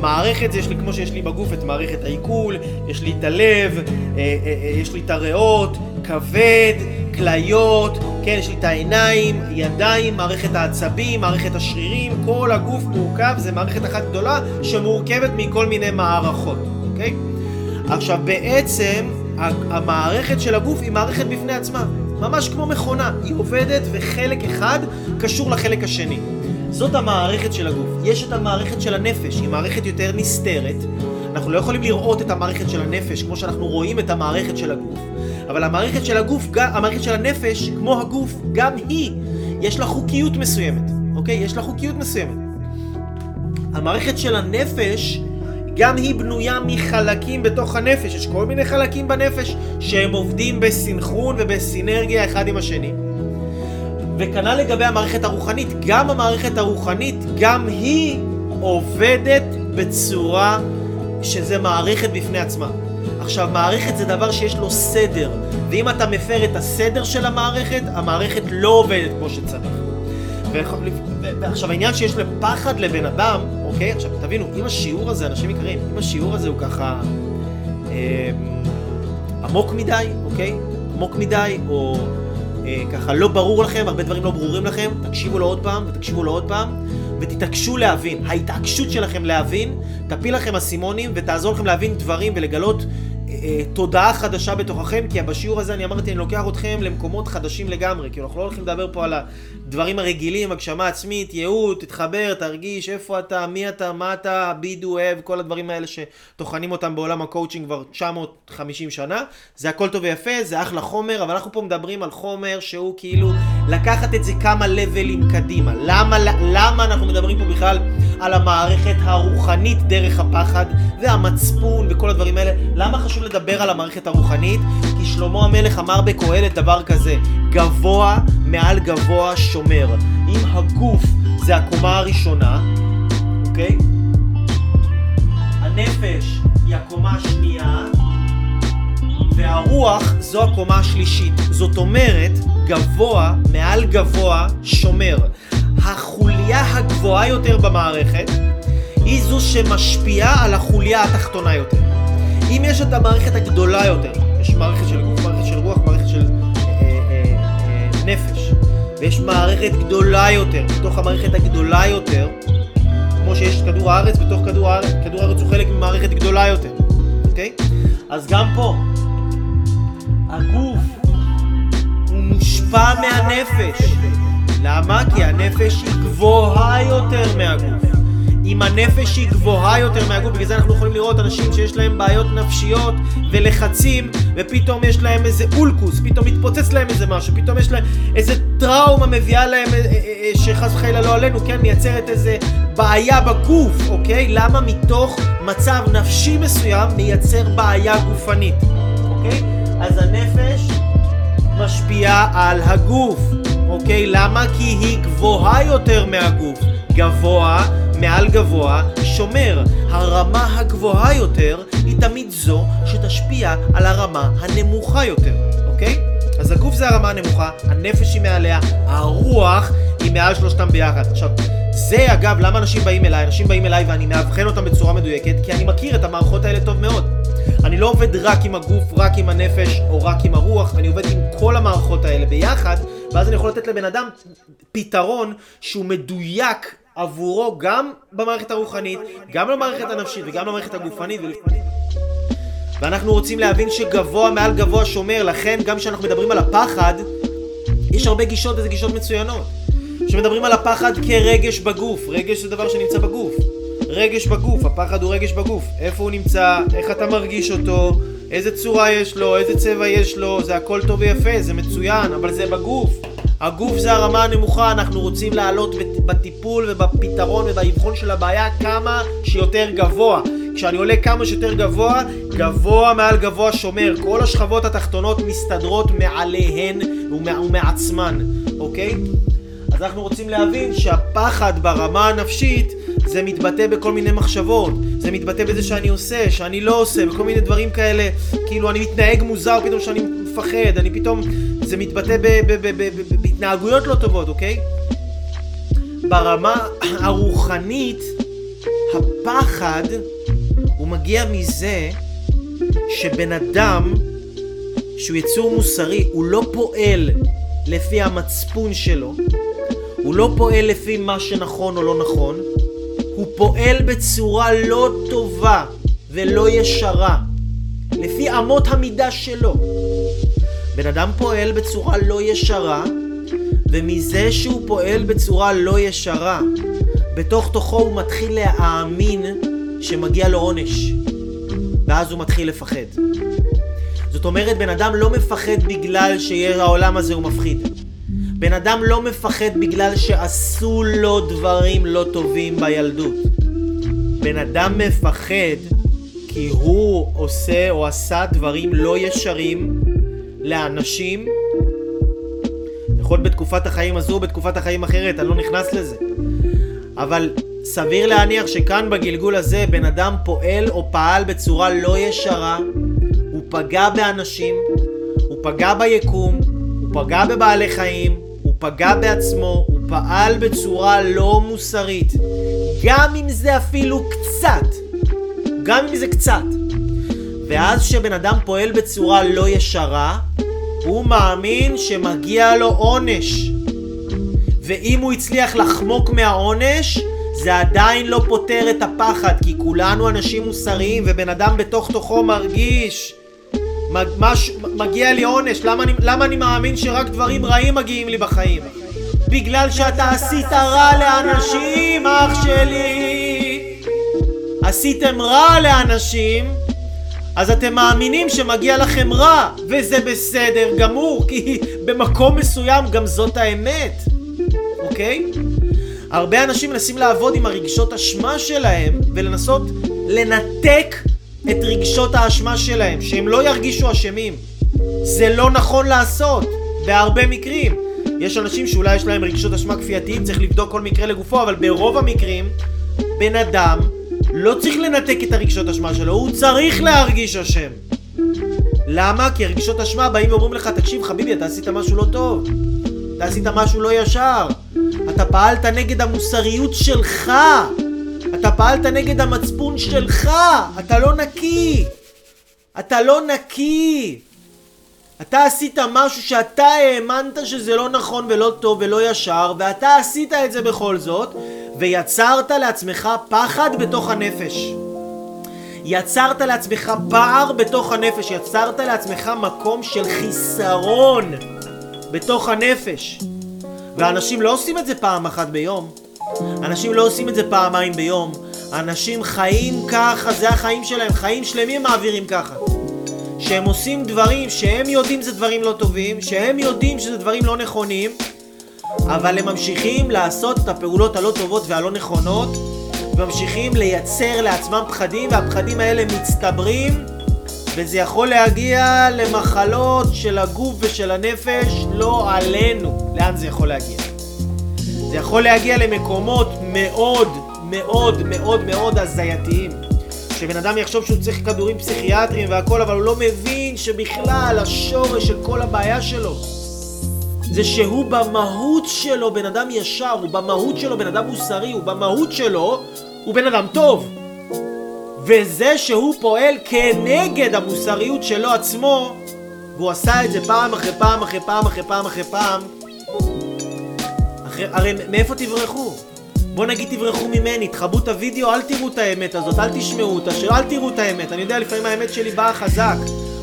מערכת זה יש לי, כמו שיש לי בגוף, את מערכת העיכול, יש לי את הלב, אה, אה, אה, יש לי את הריאות, כבד, כליות, כן, יש לי את העיניים, ידיים, מערכת העצבים, מערכת השרירים, כל הגוף מורכב, זה מערכת אחת גדולה שמורכבת מכל מיני מערכות, אוקיי? עכשיו בעצם, המערכת של הגוף היא מערכת בפני עצמה, ממש כמו מכונה, היא עובדת וחלק אחד קשור לחלק השני. זאת המערכת של הגוף. יש את המערכת של הנפש, היא מערכת יותר נסתרת. אנחנו לא יכולים לראות את המערכת של הנפש כמו שאנחנו רואים את המערכת של הגוף, אבל המערכת של הגוף, המערכת של הנפש, כמו הגוף, גם היא יש לה חוקיות מסוימת, אוקיי? יש לה חוקיות מסוימת. המערכת של הנפש גם היא בנויה מחלקים בתוך הנפש. יש כל מיני חלקים בנפש שהם עובדים בסינכרון ובסינרגיה אחד עם השני. וכנ"ל לגבי המערכת הרוחנית, גם המערכת הרוחנית, גם היא עובדת בצורה שזה מערכת בפני עצמה. עכשיו, מערכת זה דבר שיש לו סדר, ואם אתה מפר את הסדר של המערכת, המערכת לא עובדת כמו שצריך. ועכשיו העניין שיש לפחד לבן אדם, אוקיי? עכשיו תבינו, אם השיעור הזה, אנשים יקרים, אם השיעור הזה הוא ככה אה, עמוק מדי, אוקיי? עמוק מדי, או אה, ככה לא ברור לכם, הרבה דברים לא ברורים לכם, תקשיבו לו עוד פעם ותקשיבו לו עוד פעם, ותתעקשו להבין. ההתעקשות שלכם להבין, תפיל לכם הסימונים ותעזור לכם להבין דברים ולגלות אה, תודעה חדשה בתוככם, כי בשיעור הזה אני אמרתי, אני לוקח אתכם למקומות חדשים לגמרי, כי אנחנו לא הולכים לדבר פה על הדברים הרגילים, הגשמה עצמית, ייעוד, תתחבר, תרגיש, איפה אתה, מי אתה, מה אתה, be do have, כל הדברים האלה שתוכנים אותם בעולם הקואוצ'ינג כבר תשע מאות וחמישים שנה. זה הכל טוב ויפה, זה אחלה חומר, אבל אנחנו פה מדברים על חומר שהוא כאילו לקחת את זה כמה לבלים קדימה. למה, למה אנחנו מדברים פה בכלל על המערכת הרוחנית דרך הפחד והמצפון וכל הדברים האלה? למה חשוב לדבר על המערכת הרוחנית? כי שלמה המלך אמר בקהלת דבר כזה: גבוה מעל גבוה שומר. אם הגוף זה הקומה הראשונה, אוקיי? הנפש היא הקומה השנייה, והרוח זו הקומה השלישית. זאת אומרת, גבוה מעל גבוה שומר. החוליה הגבוהה יותר במערכת היא זו שמשפיעה על החוליה התחתונה יותר. אם יש את המערכת הגדולה יותר, יש מערכת של גוף, מערכת של רוח, מערכת של נפש, ויש מערכת גדולה יותר. בתוך המערכת הגדולה יותר, כמו שיש כדור הארץ, בתוך כדור הארץ, כדור הארץ הוא חלק ממערכת גדולה יותר, אוקיי? אז גם פה הגוף הוא מושפע מהנפש. למה? כי הנפש היא גבוהה יותר מהגוף. אם הנפש היא גבוהה יותר מהגוף, בגלל זה אנחנו יכולים לראות אנשים שיש להם בעיות נפשיות ולחצים, ופתאום יש להם איזה אולקוס, פתאום מתפוצץ להם איזה משהו, פתאום יש להם איזה טראומה מביאה להם שחס וחלילה לא עלינו, כן, מייצרת איזה בעיה בגוף, אוקיי? למה? מתוך מצב נפשי מסוים מייצר בעיה גופנית, אוקיי? אז הנפש משפיעה על הגוף, אוקיי? למה? כי היא גבוהה יותר מהגוף. גבוה מעל גבוה שומר. הרמה הגבוהה יותר היא תמיד זו שתשפיע על הרמה הנמוכה יותר, אוקיי? אז הגוף זה הרמה הנמוכה, הנפש היא מעליה, הרוח היא מעל שלושתם ביחד. עכשיו, זה אגב למה אנשים באים אליי, אנשים באים אליי ואני מאבחן אותם בצורה מדויקת, כי אני מכיר את המערכות האלה טוב מאוד. אני לא עובד רק עם הגוף, רק עם הנפש או רק עם הרוח, אני עובד עם כל המערכות האלה ביחד, ואז אני יכול לתת לבן אדם פתרון שהוא מדויק עבורו גם במערכת הרוחנית, גם למערכת הנפשית וגם למערכת הגופנית. ואנחנו רוצים להבין שגבוה מעל גבוה שומר, לכן גם כשאנחנו מדברים על הפחד, יש הרבה גישות, וזה גישות מצוינות. כשמדברים על הפחד כרגש בגוף, רגש זה דבר שנמצא בגוף. רגש בגוף, הפחד הוא רגש בגוף. איפה הוא נמצא, איך אתה מרגיש אותו, איזה צורה יש לו, איזה צבע יש לו, זה הכל טוב ויפה, זה מצוין, אבל זה בגוף. הגוף זה הרמה הנמוכה, אנחנו רוצים לעלות בטיפול ובפתרון ובאבחון של הבעיה כמה שיותר גבוה. כשאני עולה כמה שיותר גבוה, גבוה מעל גבוה שומר. כל השכבות התחתונות מסתדרות מעליהן ומעצמן, אוקיי? אז אנחנו רוצים להבין שהפחד ברמה הנפשית זה מתבטא בכל מיני מחשבות, זה מתבטא בזה שאני עושה, שאני לא עושה, בכל מיני דברים כאלה, כאילו אני מתנהג מוזר פתאום שאני מפחד, אני פתאום, זה מתבטא בהתנהגויות לא טובות, אוקיי? ברמה הרוחנית, הפחד הוא מגיע מזה שבן אדם, שהוא יצור מוסרי, הוא לא פועל לפי המצפון שלו, הוא לא פועל לפי מה שנכון או לא נכון, הוא פועל בצורה לא טובה ולא ישרה, לפי אמות המידה שלו. בן אדם פועל בצורה לא ישרה, ומזה שהוא פועל בצורה לא ישרה, בתוך תוכו הוא מתחיל להאמין שמגיע לו עונש, ואז הוא מתחיל לפחד. זאת אומרת, בן אדם לא מפחד בגלל שהעולם הזה הוא מפחיד. בן אדם לא מפחד בגלל שעשו לו דברים לא טובים בילדות. בן אדם מפחד כי הוא עושה או עשה דברים לא ישרים לאנשים. יכול להיות בתקופת החיים הזו, בתקופת החיים אחרת, אני לא נכנס לזה. אבל סביר להניח שכאן בגלגול הזה בן אדם פועל או פעל בצורה לא ישרה. הוא פגע באנשים, הוא פגע ביקום, הוא פגע בבעלי חיים, הוא פגע בעצמו, הוא פעל בצורה לא מוסרית. גם אם זה אפילו קצת, גם אם זה קצת. ואז שבן אדם פועל בצורה לא ישרה, הוא מאמין שמגיע לו עונש. ואם הוא הצליח לחמוק מהעונש, זה עדיין לא פותר את הפחד, כי כולנו אנשים מוסריים, ובן אדם בתוך תוכו מרגיש מגיע לי עונש, למה אני מאמין שרק דברים רעים מגיעים לי בחיים? בגלל שאתה עשית רע לאנשים, אח שלי. עשיתם רע לאנשים, אז אתם מאמינים שמגיע לכם רע, וזה בסדר גמור, כי במקום מסוים גם זאת האמת, אוקיי? הרבה אנשים מנסים לעבוד עם הרגשות האשמה שלהם ולנסות לנתק את רגשות האשמה שלהם, שהם לא ירגישו אשמים. זה לא נכון לעשות, בהרבה מקרים. יש אנשים שאולי יש להם רגשות אשמה כפייתיים, צריך לבדוק כל מקרה לגופו, אבל ברוב המקרים, בן אדם לא צריך לנתק את הרגשות אשמה שלו, הוא צריך להרגיש אשם. למה? כי הרגשות אשמה באים ואומרים לך, תקשיב חביבי, אתה עשית משהו לא טוב, אתה עשית משהו לא ישר, אתה פעלת נגד המוסריות שלך, אתה פעלת נגד המצפון שלך, אתה לא נקי, אתה לא נקי, אתה עשית משהו שאתה האמנת שזה לא נכון ולא טוב ולא ישר, ואתה עשית את זה בכל זאת, ויצרת לעצמך פחד בתוך הנפש. יצרת לעצמך פער בתוך הנפש, יצרת לעצמך מקום של חיסרון בתוך הנפש. ואנשים לא עושים את זה פעם אחת ביום, אנשים לא עושים את זה פעמיים ביום, אנשים חיים ככה, זה החיים שלהם, חיים שלמים מעבירים ככה. שהם עושים דברים שהם יודעים זה דברים לא טובים, שהם יודעים שזה דברים לא נכונים, אבל הם ממשיכים לעשות את הפעולות הלא טובות והלא נכונות, וממשיכים לייצר לעצמם פחדים, והפחדים האלה מצטברים, וזה יכול להגיע למחלות של הגוף ושל הנפש, לא עלינו. לאן זה יכול להגיע? זה יכול להגיע למקומות מאוד מאוד מאוד מאוד הזייתיים, שבן אדם יחשוב שהוא צריך כדורים פסיכיאטריים והכל, אבל הוא לא מבין שבכלל השורש של כל הבעיה שלו זה שהוא במהות שלו בן אדם ישר, הוא במהות שלו בן אדם מוסרי, הוא במהות שלו הוא בן אדם טוב, וזה שהוא פועל כנגד המוסריות שלו עצמו, והוא עשה את זה פעם אחרי פעם אחרי פעם אחרי פעם אחרי פעם אחרי, הרי מאיפה תברחו? בוא נגיד תברחו ממני, תחבו את הוידאו, אל תראו את האמת הזאת, אל תשמעו אותה, אל תראו את האמת. אני יודע, לפעמים האמת שלי באה חזק,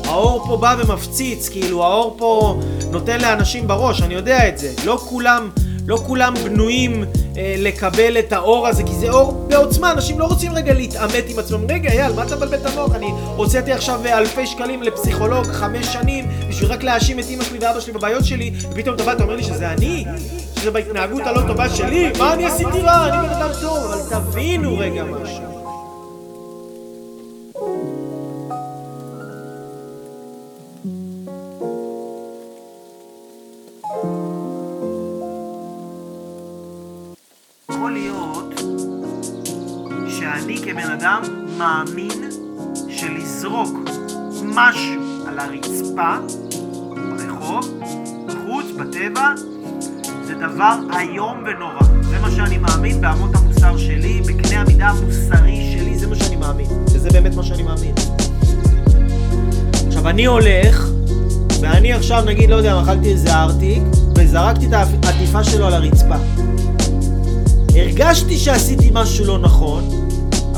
האור פה בא ומפציץ, כאילו האור פה נותן לאנשים בראש, אני יודע את זה. לא כולם, לא כולם בנויים אה, לקבל את האור הזה, כי זה אור בעוצמה, אנשים לא רוצים רגע להתעמת עם עצמם. רגע, יאל, מה אתה מבלבל את המוח? אני הוצאתי עכשיו אלפי שקלים לפסיכולוג חמש שנים, בשביל רק להאשים את אמא שלי ואבא שלי בבעיות שלי, ופתאום אתה בא, אתה אומר לי שזה אני? שזה בהתנהגות הלא טובה שלי? מה אני עשיתי רע? אני בן אדם טוב, אבל תבינו רגע משהו. אדם מאמין שלזרוק משהו על הרצפה ברחוב, בחוץ, בטבע, זה דבר איום ונורא. זה מה שאני מאמין באמות המוסר שלי, בקנה המידה המוסרי שלי, זה מה שאני מאמין, וזה באמת מה שאני מאמין. עכשיו אני הולך, ואני עכשיו נגיד, לא יודע, אכלתי איזה ארטיק וזרקתי את העטיפה שלו על הרצפה. הרגשתי שעשיתי משהו לא נכון,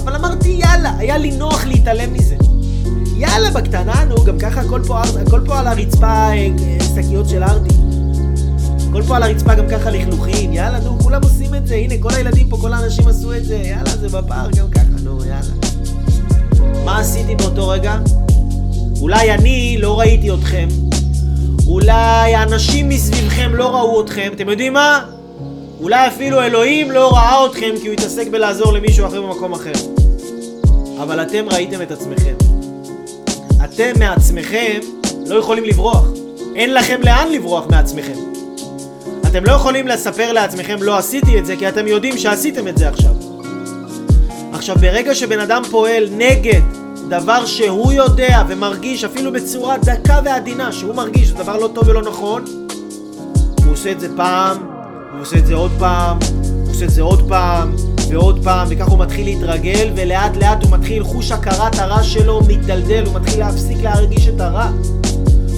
אבל אמרתי יאללה, היה לי נוח להתעלם מזה. יאללה, בקטנה, נו, גם ככה הכל פה, הכל פה על הרצפה, שקיות של ארטיק. הכל פה על הרצפה, גם ככה לכלוכים. יאללה, נו, כולם עושים את זה. הנה, כל הילדים פה, כל האנשים עשו את זה. יאללה, זה בפער, גם ככה, נו, יאללה. מה עשיתי באותו רגע? אולי אני לא ראיתי אתכם. אולי האנשים מסביבכם לא ראו אתכם. אתם יודעים מה? אולי אפילו אלוהים לא ראה אתכם, כי הוא התעסק בלעזור למישהו אחר במקום אחר. אבל אתם ראיתם את עצמכם. אתם מעצמכם לא יכולים לברוח. אין לכם לאן לברוח מעצמכם. אתם לא יכולים לספר לעצמכם לא עשיתי את זה, כי אתם יודעים שעשיתם את זה עכשיו. עכשיו, ברגע שבן אדם פועל נגד דבר שהוא יודע ומרגיש, אפילו בצורה דקה ועדינה, שהוא מרגיש דבר לא טוב ולא נכון, הוא עושה את זה פעם, הוא עושה את זה עוד פעם, הוא עושה את זה עוד פעם, ועוד פעם, וכך הוא מתחיל להתרגל, ולאט לאט הוא מתחיל, חוש הכרת הרע שלו מתדלדל, הוא מתחיל להפסיק להרגיש את הרע.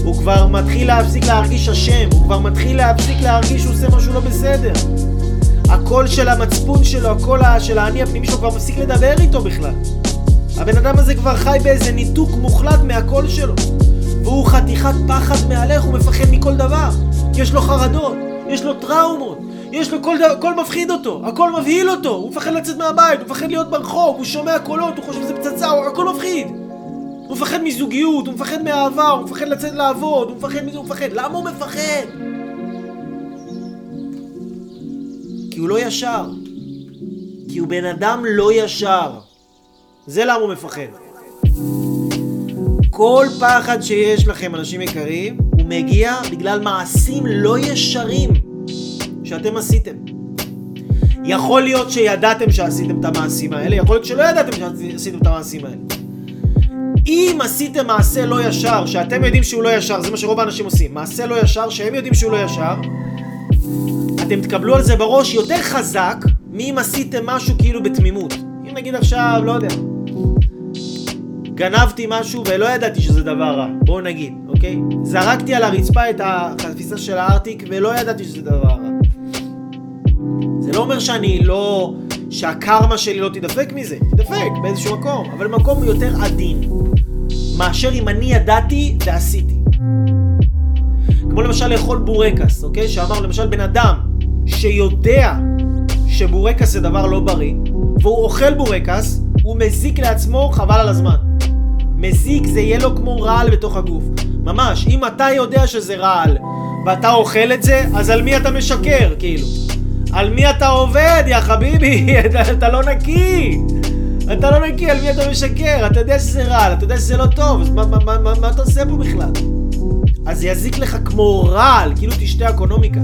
הוא כבר מתחיל להפסיק להרגיש אשם, הוא כבר מתחיל להפסיק להרגיש שהוא עושה משהו לא בסדר. הקול של המצפון שלו, הקול של האני הפנימי שלו, כבר מפסיק לדבר איתו בכלל. הבן אדם הזה כבר חי באיזה ניתוק מוחלט מהקול שלו. והוא חתיכת פחד מעליך, הוא מפחד מכל דבר. יש לו חרדות, יש לו טראומות, יש לו כל דבר, הכל מפחיד אותו, הכל מבהיל אותו, הוא מפחד לצאת מהבית, הוא מפחד להיות ברחוב, הוא שומע קולות, הוא חושב שזה פצצה, הוא הכל מפחיד. הוא מפחד מזוגיות, הוא מפחד מהעבר, הוא מפחד לצאת לעבוד, הוא מפחד מזה, הוא מפחד. למה הוא מפחד? כי הוא לא ישר. כי הוא בן אדם לא ישר. זה למה הוא מפחד. כל פחד שיש לכם, אנשים יקרים, הוא מגיע בגלל מעשים לא ישרים שאתם עשיתם. יכול להיות שידעתם שעשיתם את המעשים האלה, יכול להיות שלא ידעתם שעשיתם את המעשים האלה. אם עשיתם מעשה לא ישר, שאתם יודעים שהוא לא ישר, זה מה שרוב האנשים עושים, מעשה לא ישר, שהם יודעים שהוא לא ישר, אתם תקבלו על זה בראש יותר חזק, מי אם עשיתם משהו כאילו בתמימות. אם נגיד עכשיו, לא יודע, גנבתי משהו ולא ידעתי שזה דבר רע, בואו נגיד, אוקיי? זרקתי על הרצפה את החפיסה של הארטיק ולא ידעתי שזה דבר רע. זה לא אומר שאני לא... שהקרמה שלי לא תדפק מזה, תדפק באיזשהו מקום, אבל מקום יותר עדין, מאשר אם אני ידעתי ועשיתי. כמו למשל לאכול בורקס, אוקיי? שאמר למשל בן אדם שיודע שבורקס זה דבר לא בריא, והוא אוכל בורקס, הוא מזיק לעצמו חבל על הזמן. מזיק זה יהיה לו כמו רעל בתוך הגוף. ממש, אם אתה יודע שזה רעל ואתה אוכל את זה, אז על מי אתה משקר, כאילו? על מי אתה עובד, יא חביבי? אתה לא נקי. אתה לא נקי, על מי אתה משקר? אתה יודע שזה רעל, אתה יודע שזה לא טוב, אז מה, מה, מה, מה, מה אתה עושה פה בכלל? אז יזיק לך כמו רעל, כאילו תשתה אקונומיקה.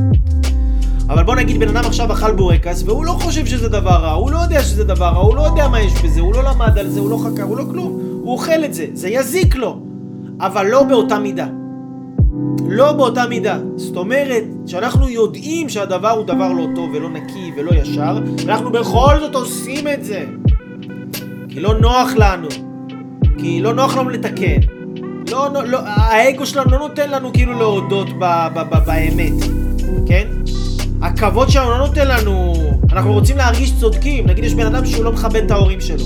אבל בוא נגיד, בן אדם עכשיו אכל בורקס, והוא לא חושב שזה דבר רע, הוא לא יודע שזה דבר רע, הוא לא יודע מה יש בזה, הוא לא למד על זה, הוא לא חקר, הוא לא כלום. הוא אוכל את זה, זה יזיק לו. אבל לא באותה מידה. לא באותה מידה. זאת אומרת, שאנחנו יודעים שהדבר הוא דבר לא טוב ולא נקי ולא ישר, ואנחנו בכל זאת עושים את זה. כי לא נוח לנו. כי לא נוח לנו לתקן. לא, לא, האגו שלנו לא נותן לנו כאילו להודות ב, ב, ב, באמת. כן? הכבוד שלנו לא נותן לנו... אנחנו רוצים להרגיש צודקים. נגיד, יש בן אדם שהוא לא מכבד את ההורים שלו.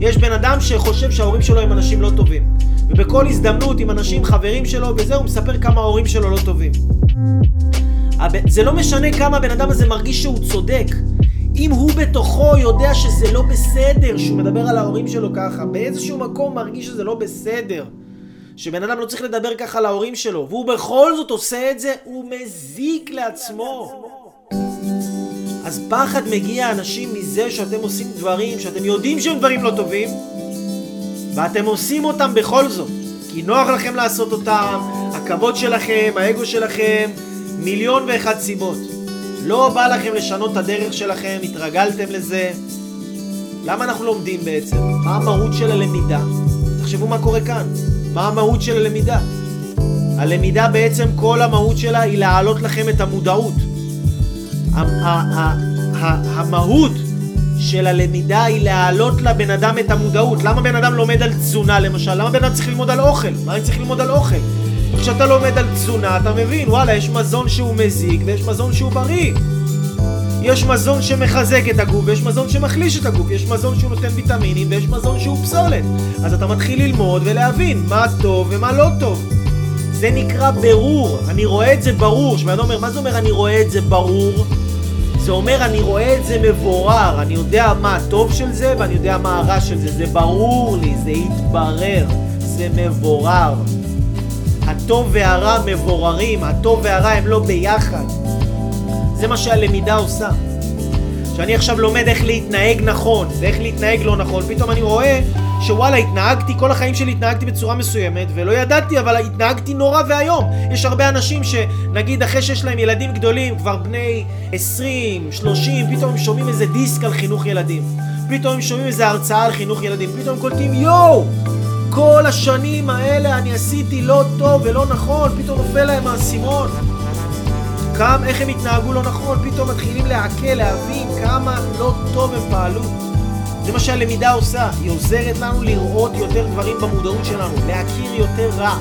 יש בן אדם שחושב שההורים שלו הם אנשים לא טובים. ובכל הזדמנות עם אנשים, חברים שלו, וזה הוא מספר כמה ההורים שלו לא טובים. זה לא משנה כמה הבן אדם הזה מרגיש שהוא צודק. אם הוא בתוכו יודע שזה לא בסדר, שהוא מדבר על ההורים שלו ככה, באיזשהו מקום מרגיש שזה לא בסדר. שבן אדם לא צריך לדבר ככה על ההורים שלו, והוא בכל זאת עושה את זה, הוא מזיק לעצמו. אז פחד מגיע אנשים מזה שאתם עושים דברים, שאתם יודעים שהם דברים לא טובים, ואתם עושים אותם בכל זאת. כי נוח לכם לעשות אותם, הכבוד שלכם, האגו שלכם, מיליון ואחת סיבות. לא בא לכם לשנות את הדרך שלכם, התרגלתם לזה. למה אנחנו לומדים בעצם? מה המהות של הלמידה? תחשבו מה קורה כאן. מה המהות של הלמידה? הלמידה בעצם כל המהות שלה היא להעלות לכם את המודעות. המהות של הלמידה היא להעלות לבן אדם את המודעות. למה בן אדם לומד על תזונה למשל? למה בן אדם צריך ללמוד על אוכל? מה אני צריך ללמוד על אוכל? כשאתה לומד על תזונה אתה מבין, וואלה, יש מזון שהוא מזיק ויש מזון שהוא בריא. יש מזון שמחזק את הגוף ויש מזון שמחליש את הגוף. יש מזון שהוא נותן ויטמינים ויש מזון שהוא פסולת. אז אתה מתחיל ללמוד ולהבין מה טוב ומה לא טוב. זה נקרא ברור. אני רואה את זה ברור. שבן אדם אומר, מה זה אומר אני רואה את זה ברור? זה אומר אני רואה את זה מבורר, אני יודע מה הטוב של זה ואני יודע מה הרע של זה. זה ברור לי, זה התברר, זה מבורר. הטוב והרע מבוררים, הטוב והרע הם לא ביחד. זה מה שהלמידה עושה. שאני עכשיו לומד איך להתנהג נכון ואיך להתנהג לא נכון, פתאום אני רואה שוואלה, התנהגתי, כל החיים שלי התנהגתי בצורה מסוימת ולא ידעתי, אבל התנהגתי נורא והיום. יש הרבה אנשים שנגיד אחרי שיש להם ילדים גדולים, כבר בני עשרים, שלושים, פתאום הם שומעים איזה דיסק על חינוך ילדים, פתאום הם שומעים איזה הרצאה על חינוך ילדים, פתאום הם קולטים, יואו, כל השנים האלה אני עשיתי לא טוב ולא נכון. פתאום נופל להם האסימון גם איך הם התנהגו לא נכון, פתאום מתחילים להעכל, להבין כמה לא טוב הם פעלו. זה מה שהלמידה עושה, היא עוזרת לנו לראות יותר דברים במודעות שלנו, להכיר יותר רע.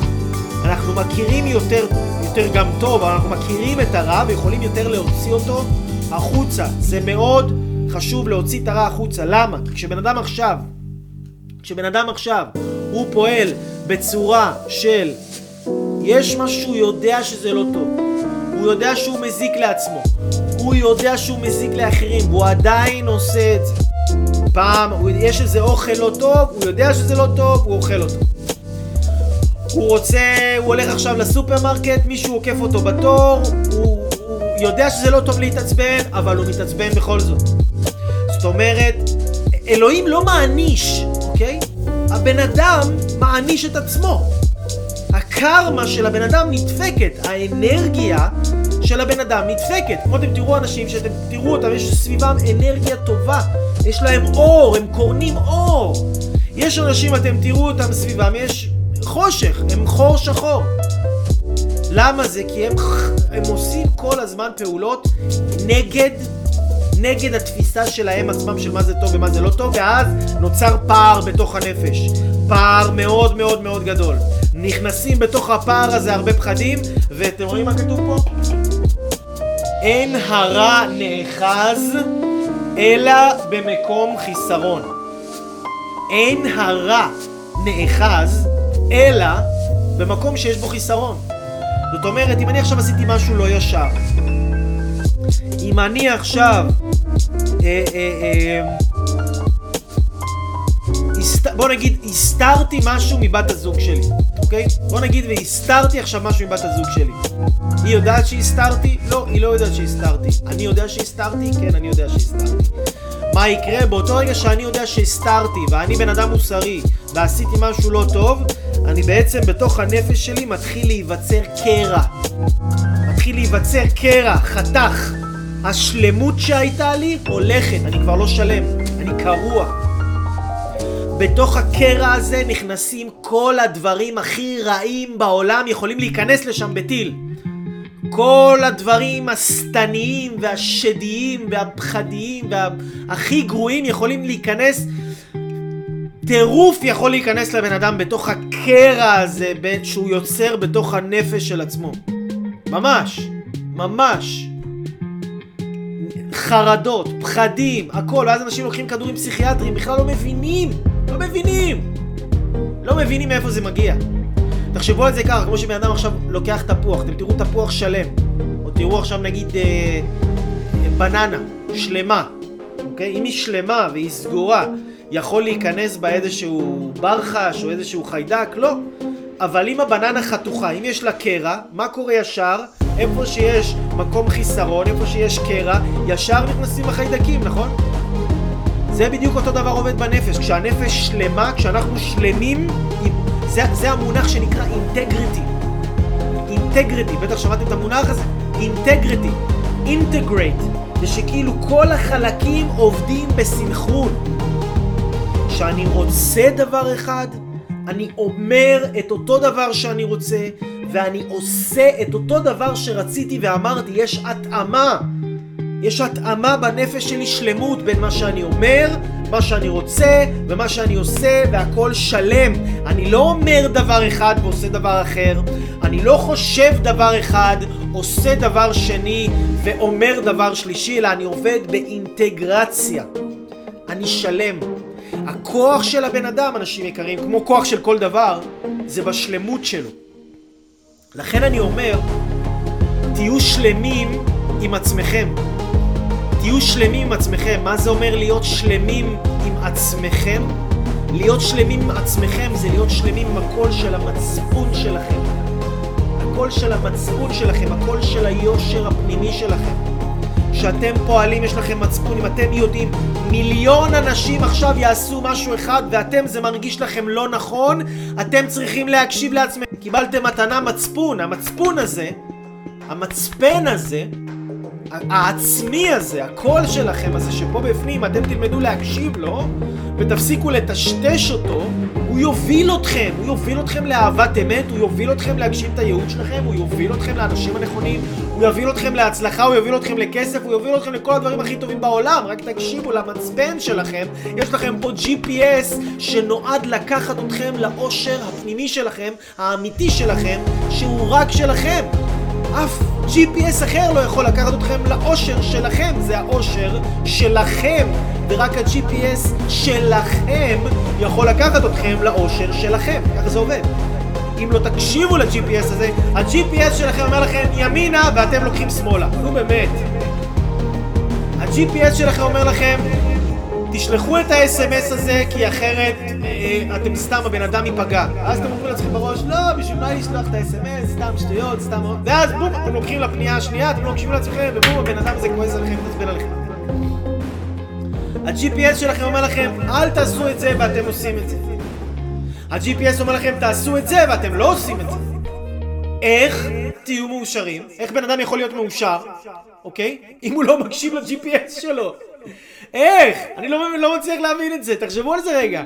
אנחנו מכירים יותר, יותר גם טוב, אבל אנחנו מכירים את הרע ויכולים יותר להוציא אותו החוצה. זה מאוד חשוב להוציא את הרע החוצה. למה? כשבן אדם עכשיו, כשבן אדם עכשיו הוא פועל בצורה של יש משהו שהוא יודע שזה לא טוב, הוא יודע שהוא מזיק לעצמו, הוא יודע שהוא מזיק לאחרים, והוא עדיין עושה את זה. פעם יש איזה אוכל לא טוב, הוא יודע שזה לא טוב, הוא אוכל אותו. הוא רוצה, הוא הולך עכשיו לסופרמרקט, מישהו עוקף אותו בתור, הוא, הוא יודע שזה לא טוב להתעצבן, אבל הוא מתעצבן בכל זאת. זאת אומרת, אלוהים לא מעניש, אוקיי? הבן אדם מעניש את עצמו. הקרמה של הבן אדם נדפקת, האנרגיה של הבן אדם נדפקת. כמו אתם תראו אנשים שאתם תראו אותם, יש סביבם אנרגיה טובה, יש להם אור, הם קורנים אור. יש אנשים, אתם תראו אותם סביבם, יש חושך, הם חור שחור. למה זה? כי הם, הם עושים כל הזמן פעולות נגד, נגד התפיסה שלהם עצמם של מה זה טוב ומה זה לא טוב, ואז נוצר פער בתוך הנפש, פער מאוד מאוד מאוד גדול. נכנסים בתוך הפער הזה הרבה פחדים, ואתם רואים מה כתוב פה? אין הרע נאחז אלא במקום חיסרון. אין הרע נאחז אלא במקום שיש בו חיסרון. זאת אומרת, אם אני עכשיו עשיתי משהו לא ישר, אם אני עכשיו אה, אה, אה, בוא נגיד, הסתרתי משהו מבת הזוג שלי, אוקיי? בוא נגיד, והסתרתי עכשיו משהו מבת הזוג שלי. היא יודעת שהסתרתי? לא, היא לא יודעת שהסתרתי. אני יודע שהסתרתי? כן, אני יודע שהסתרתי. מה יקרה? באותו רגע שאני יודע שהסתרתי, ואני בן אדם מוסרי, ועשיתי משהו לא טוב, אני בעצם בתוך הנפש שלי מתחיל להיווצר קרע. מתחיל להיווצר קרע, חתך. השלמות שהייתה לי הולכת, אני כבר לא שלם, אני קרוע. בתוך הקרע הזה נכנסים כל הדברים הכי רעים בעולם, יכולים להיכנס לשם בטיל. כל הדברים הסתניים והשדיים והפחדיים והכי גרועים יכולים להיכנס. טירוף יכול להיכנס לבן אדם בתוך הקרע הזה שהוא יוצר בתוך הנפש של עצמו. ממש, ממש. חרדות, פחדים, הכל. ואז אנשים לוקחים כדורים פסיכיאטריים, בכלל לא מבינים. לא מבינים. לא מבינים מאיפה זה מגיע. תחשבו על זה ככה, כמו שבן אדם עכשיו לוקח תפוח, אתם תראו תפוח שלם, או תראו עכשיו נגיד אה, אה, בננה שלמה, אוקיי? אם היא שלמה והיא סגורה, יכול להיכנס בה איזשהו ברחש או איזשהו חיידק? לא. אבל אם הבננה חתוכה, אם יש לה קרע, מה קורה ישר? איפה שיש מקום חיסרון, איפה שיש קרע, ישר נכנסים החיידקים, נכון? זה בדיוק אותו דבר עובד בנפש. כשהנפש שלמה, כשאנחנו שלמים, זה, זה המונח שנקרא אינטגריטי. אינטגריטי, בטח שמעתם את המונח הזה? אינטגריטי, אינטגרייט, זה שכאילו כל החלקים עובדים בסנכרון. כשאני רוצה דבר אחד, אני אומר את אותו דבר שאני רוצה, ואני עושה את אותו דבר שרציתי ואמרתי. יש התאמה. יש התאמה בנפש שלי, שלמות בין מה שאני אומר, מה שאני רוצה ומה שאני עושה, והכל שלם. אני לא אומר דבר אחד ועושה דבר אחר, אני לא חושב דבר אחד, עושה דבר שני ואומר דבר שלישי, אלא אני עובד באינטגרציה, אני שלם. הכוח של הבן אדם, אנשים יקרים, כמו כוח של כל דבר, זה בשלמות שלו. לכן אני אומר, תהיו שלמים עם עצמכם. תהיו שלמים עם עצמכם. מה זה אומר להיות שלמים עם עצמכם? להיות שלמים עם עצמכם זה להיות שלמים עם הקול של המצפון שלכם. הקול של המצפון שלכם, הקול של היושר הפנימי שלכם. כשאתם פועלים יש לכם מצפון. אם אתם יודעים, מיליון אנשים עכשיו יעשו משהו אחד ואתם זה מרגיש לכם לא נכון, אתם צריכים להקשיב לעצמכם. קיבלתם מתנה מצפון. המצפון הזה, המצפן הזה, העצמי הזה, הקול שלכם הזה שפה בפנים, אתם תלמדו להקשיב לו ותפסיקו לטשטש אותו. הוא יוביל אתכם, הוא יוביל אתכם לאהבת אמת, הוא יוביל אתכם להגשים את הייעוד שלכם, הוא יוביל אתכם לאנשים הנכונים, הוא יוביל אתכם להצלחה, הוא יוביל אתכם לכסף, הוא יוביל אתכם לכל הדברים הכי טובים בעולם. רק תקשיבו למצפן שלכם. יש לכם פה ג'י פי אס שנועד לקחת אתכם לאושר הפנימי שלכם, האמיתי שלכם, שהוא רק שלכם. אף ג'י פי אס אחר לא יכול לקחת אתכם לאושר שלכם. זה האושר שלכם, ורק ה-ג'י פי אס שלכם יכול לקחת אתכם לאושר שלכם. ככה זה עובד. אם לא תקשיבו ל-ג'י פי אס הזה, ה-ג'י פי אס שלכם אומר לכם ימינה ואתם לוקחים שמאלה. נו באמת. ה-ג'י פי אס שלכם אומר לכם תשלחו את ה-אס אם אס הזה כי אחרת אתם סתם הבן אדם ייפגע. אז אתם אומרים לעצמכם בראש, לא, בשביל מה לשלוח את ה-אס אם אס, סתם שטויות, סתם... ואז בום, אתם לוקחים לפנייה השנייה, אתם לא מקשיבים לעצמכם ובום, הבן אדם הזה כועס עליכם, תסבל עליכם. ה-ג'י פי אס שלכם אומר לכם אל תעשו את זה ואתם עושים את זה. ה-ג'י פי אס אומר לכם תעשו את זה ואתם לא עושים את זה. איך תהיו מאושרים? איך בן אדם יכול להיות מאושר? אוקיי? אם הוא לא מקשיב ל-ג'י פי אס שלו. איך? אני לא, לא מצליח להבין את זה, תחשבו על זה רגע.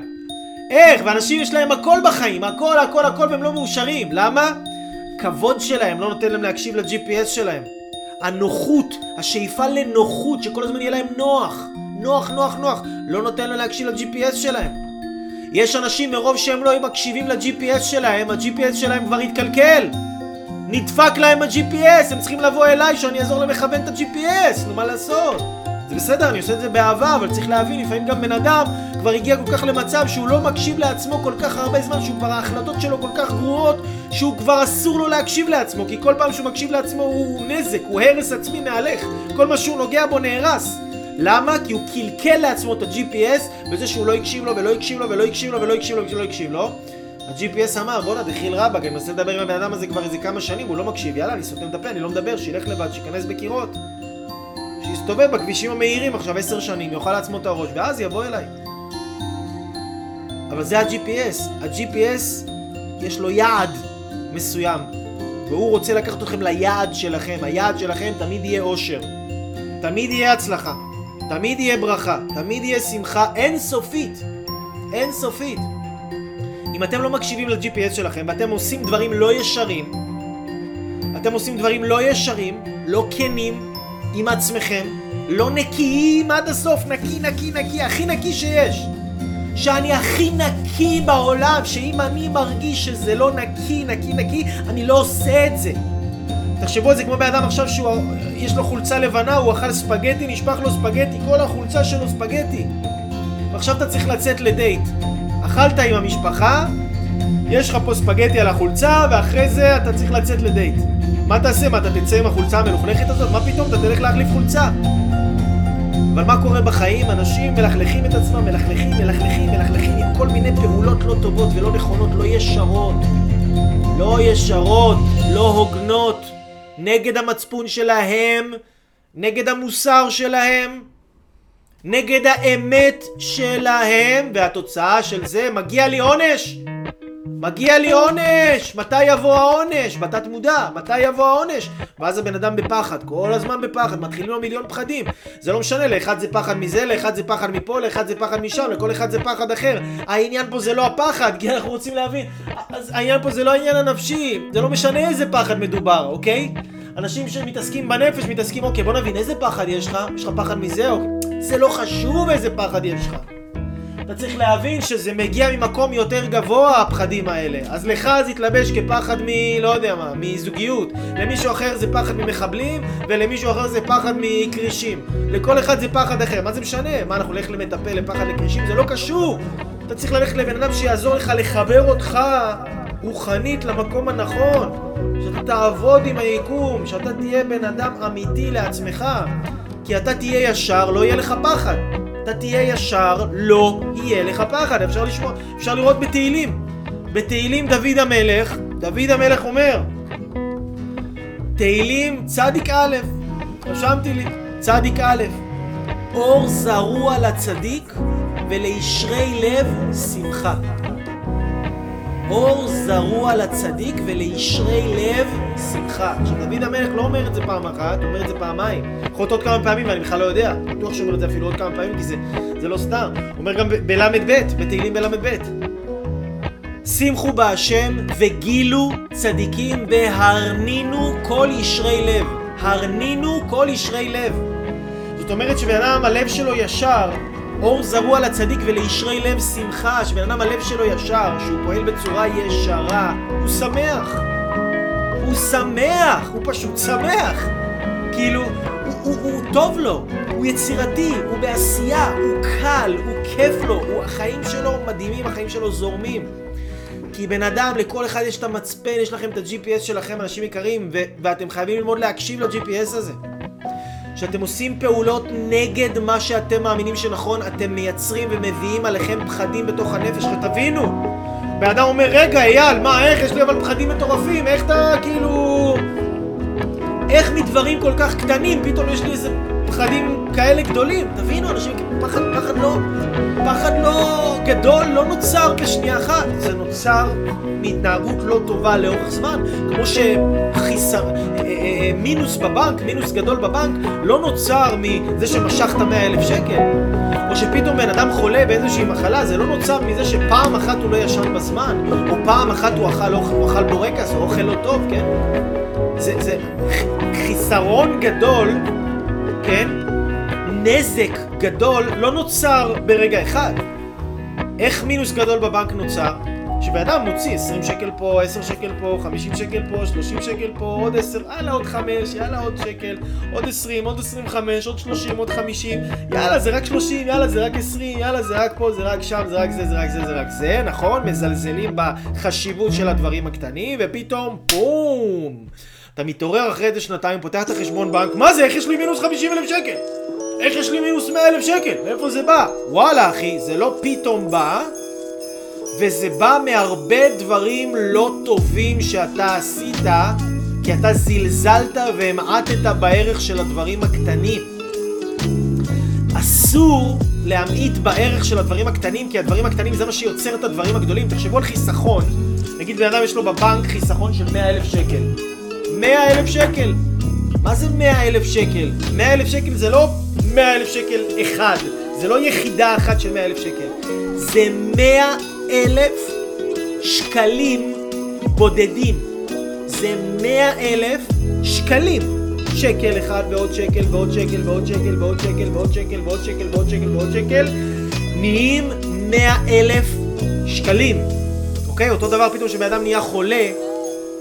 איך? ואנשים יש להם הכל בחיים, הכל, הכל, הכל, והם לא מאושרים. למה? כבוד שלהם לא נותן להם להקשיב ל-ג'י פי אס שלהם. הנוחות, השאיפה לנוחות, שכל הזמן יהיה להם נוח. נוח, נוח, נוח. לא נותן להם להקשיב ל-ג'י פי אס שלהם. יש אנשים מרוב שהם לא מקשיבים ל-ג'י פי אס שלהם, ה-ג'י פי אס שלהם כבר התקלקל. נדפק להם ה-ג'י פי אס, הם צריכים לבוא אליי שאני אעזור להם לכוון את ה-ג'י פי אס. נו, מה לעשות? זה בסדר, אני עושה את זה באהבה, אבל צריך להבין, לפעמים גם בן אדם כבר הגיע כל כך למצב שהוא לא מקשיב לעצמו כל כך הרבה זמן, שהוא כבר, ההחלטות שלו כל כך גרועות, שהוא כבר אסור לו להקשיב לעצמו, כי כל פעם שהוא מקשיב לעצמו הוא נזק, הוא הרס עצמי מהלך, כל מה שהוא נוגע בו נהרס. למה? כי הוא קלקל לעצמו את ה-ג'י פי אס בזה שהוא לא הקשיב לו ולא הקשיב לו ולא הקשיב לו ולא הקשיב לו ולא הקשיב לו. ה-ג'י פי אס אמר, בוא נדחיל רבק, אני מנסה לדבר עם הבן אדם הזה כבר איזה כמה שנים, הוא לא מקשיב, יאללה, אני סותם את הפה, אני לא מדבר, שילך לבד, שיכנס בקירות. שיסתובב בכבישים המהירים עכשיו עשר שנים, יאכל לעצמו את הראש, ואז יבוא אליי. אבל זה ה-ג'י פי אס. ה-ג'י פי אס יש לו יעד מסוים, והוא רוצה לקחת אתכם ליעד שלכם. היעד שלכם תמיד יהיה אושר, תמיד יהיה הצלחה, תמיד יהיה ברכה, תמיד יהיה שמחה אינסופית. אינסופית. אם אתם לא מקשיבים ל-ג'י פי אס שלכם, ואתם עושים דברים לא ישרים, אתם עושים דברים לא ישרים, לא כנים, עם עצמכם, לא נקיים עד הסוף, נקי, נקי, נקי, הכי נקי שיש, שאני הכי נקי בעולם, שאם אני מרגיש שזה לא נקי, נקי, נקי, אני לא עושה את זה. תחשבו על זה כמו באדם עכשיו שיש לו חולצה לבנה, הוא אכל ספגטי, נשפך לו ספגטי, כל החולצה שלו ספגטי. ועכשיו אתה צריך לצאת לדייט, אכלת עם המשפחה, יש לך פה ספגטי על החולצה, ואחרי זה אתה צריך לצאת לדייט. מה תעשה? מה, אתה תצא עם החולצה המלוכלכת הזאת? מה פתאום? אתה תלך להחליף חולצה. אבל מה קורה בחיים? אנשים מלכלכים את עצמם, מלכלכים, מלכלכים, מלכלכים עם כל מיני פעולות לא טובות ולא נכונות, לא ישרות. לא ישרות, לא הוגנות. נגד המצפון שלהם, נגד המוסר שלהם, נגד האמת שלהם, והתוצאה של זה מגיע לי עונש. מגיע לי עונש! מתי יבוא העונש? בתת מודע, מתי יבוא העונש? ואז הבן אדם בפחד, כל הזמן בפחד, מתחילים לו מיליון פחדים. זה לא משנה, לאחד זה פחד מזה, לאחד זה פחד מפה, לאחד זה פחד משם, לכל אחד זה פחד אחר. העניין פה זה לא הפחד, כי אנחנו רוצים להבין. אז העניין פה זה לא העניין הנפשי, זה לא משנה איזה פחד מדובר, אוקיי? אנשים שמתעסקים בנפש, מתעסקים, אוקיי, בוא נבין, איזה פחד יש לך? יש לך פחד מזה, אוקיי? זה לא חשוב איזה פחד יש לך. אתה צריך להבין שזה מגיע ממקום יותר גבוה, הפחדים האלה. אז לך זה יתלבש כפחד מ... לא יודע מה, מזוגיות. למישהו אחר זה פחד ממחבלים, ולמישהו אחר זה פחד מקרישים. לכל אחד זה פחד אחר. מה זה משנה? מה, אנחנו הולכים למטפל לפחד לקרישים? זה לא קשור. אתה צריך ללכת לבן אדם שיעזור לך לחבר אותך רוחנית למקום הנכון. שאתה תעבוד עם היקום, שאתה תהיה בן אדם אמיתי לעצמך. כי אתה תהיה ישר, לא יהיה לך פחד. אתה תהיה ישר, לא יהיה לך פחד. אפשר לשמוע, אפשר לראות בתהילים. בתהילים דוד המלך, דוד המלך אומר, תהילים צדיק א', רשמתי לי, צדיק א', אור זרוע לצדיק ולישרי לב שמחה. אור זרוע לצדיק ולישרי לב שמחה. עכשיו דוד המלך לא אומר את זה פעם אחת, הוא אומר את זה פעמיים. יכול להיות עוד כמה פעמים ואני בכלל לא יודע. בטוח שאומר את זה אפילו עוד כמה פעמים כי זה, זה לא סתם. הוא אומר גם בלמד ב', בתהילים בלמד ב'. שמחו בהשם וגילו צדיקים והרנינו כל ישרי לב. הרנינו כל ישרי לב. זאת אומרת שבאדם הלב שלו ישר, אור זרוע לצדיק ולישרי לב שמחה, שבן אדם הלב שלו ישר, שהוא פועל בצורה ישרה, הוא שמח. הוא שמח, הוא פשוט שמח. כאילו, הוא, הוא, הוא, הוא טוב לו, הוא יצירתי, הוא בעשייה, הוא קל, הוא כיף לו, הוא, החיים שלו מדהימים, החיים שלו זורמים. כי בן אדם, לכל אחד יש את המצפן, יש לכם את ה-ג'י פי אס שלכם, אנשים יקרים, ו- ואתם חייבים ללמוד להקשיב ל-ג'י פי אס הזה. כשאתם עושים פעולות נגד מה שאתם מאמינים שנכון, אתם מייצרים ומביאים עליכם פחדים בתוך הנפש, שתבינו. בן אדם אומר, רגע, אייל, מה, איך? יש לי אבל פחדים מטורפים, איך אתה, כאילו... איך מדברים כל כך קטנים, פתאום יש לי איזה פחדים כאלה גדולים. תבינו, אנשים, פחד, פחד לא, פחד לא גדול, לא נוצר בשנייה אחת. זה נוצר מהתנהגות לא טובה לאורך זמן, כמו שחיסר, מינוס בבנק, מינוס גדול בבנק, לא נוצר מזה שמשכת מאה אלף שקל. או שפתאום בן אדם חולה באיזושהי מחלה, זה לא נוצר מזה שפעם אחת הוא לא ישן בזמן, או פעם אחת הוא אכל, הוא אכל בורקס, או אוכל לא טוב, כן? זה, זה חיסרון גדול, כן? נזק גדול לא נוצר ברגע אחד. איך מינוס גדול בבנק נוצר? שבאדם מוציא עשרים שקל פה, עשר שקל פה, חמישים שקל פה, שלושים שקל פה, עוד עשר, יאללה עוד חמש, יאללה עוד שקל, עוד עשרים, עוד עשרים וחמש, עוד שלושים, עוד חמישים, יאללה זה רק שלושים, יאללה זה רק עשרים, יאללה זה רק פה, זה רק שם, זה רק זה, זה רק זה, זה רק זה, נכון? מזלזלים בחשיבות של הדברים הקטנים, ופתאום בום! אתה מתעורר אחרי איזה שנתיים, פותח את החשבון בנק, מה זה? איך יש לי מינוס חמישים אלף שקל? איך יש לי מינוס מאה אלף שקל? מאיפה זה בא? וואלה אחי, זה לא פתאום בא, וזה בא מהרבה דברים לא טובים שאתה עשית, כי אתה זלזלת והמעטת בערך של הדברים הקטנים. אסור להמעיט בערך של הדברים הקטנים, כי הדברים הקטנים זה מה שיוצר את הדברים הגדולים. תחשבו על חיסכון. נגיד בן אדם יש לו בבנק חיסכון של מאה אלף שקל. מאה אלף שקל. מה זה מאה אלף שקל? מאה אלף שקל זה לא מאה אלף שקל אחד. זה לא יחידה אחת של מאה אלף שקל. זה מאה אלף שקלים בודדים. זה מאה אלף שקלים. שקל אחד ועוד שקל ועוד שקל ועוד שקל ועוד שקל ועוד שקל ועוד שקל ועוד שקל ועוד שקל נהיים מאה אלף שקלים. אוקיי? אותו דבר פתאום שבאדם נהיה חולה,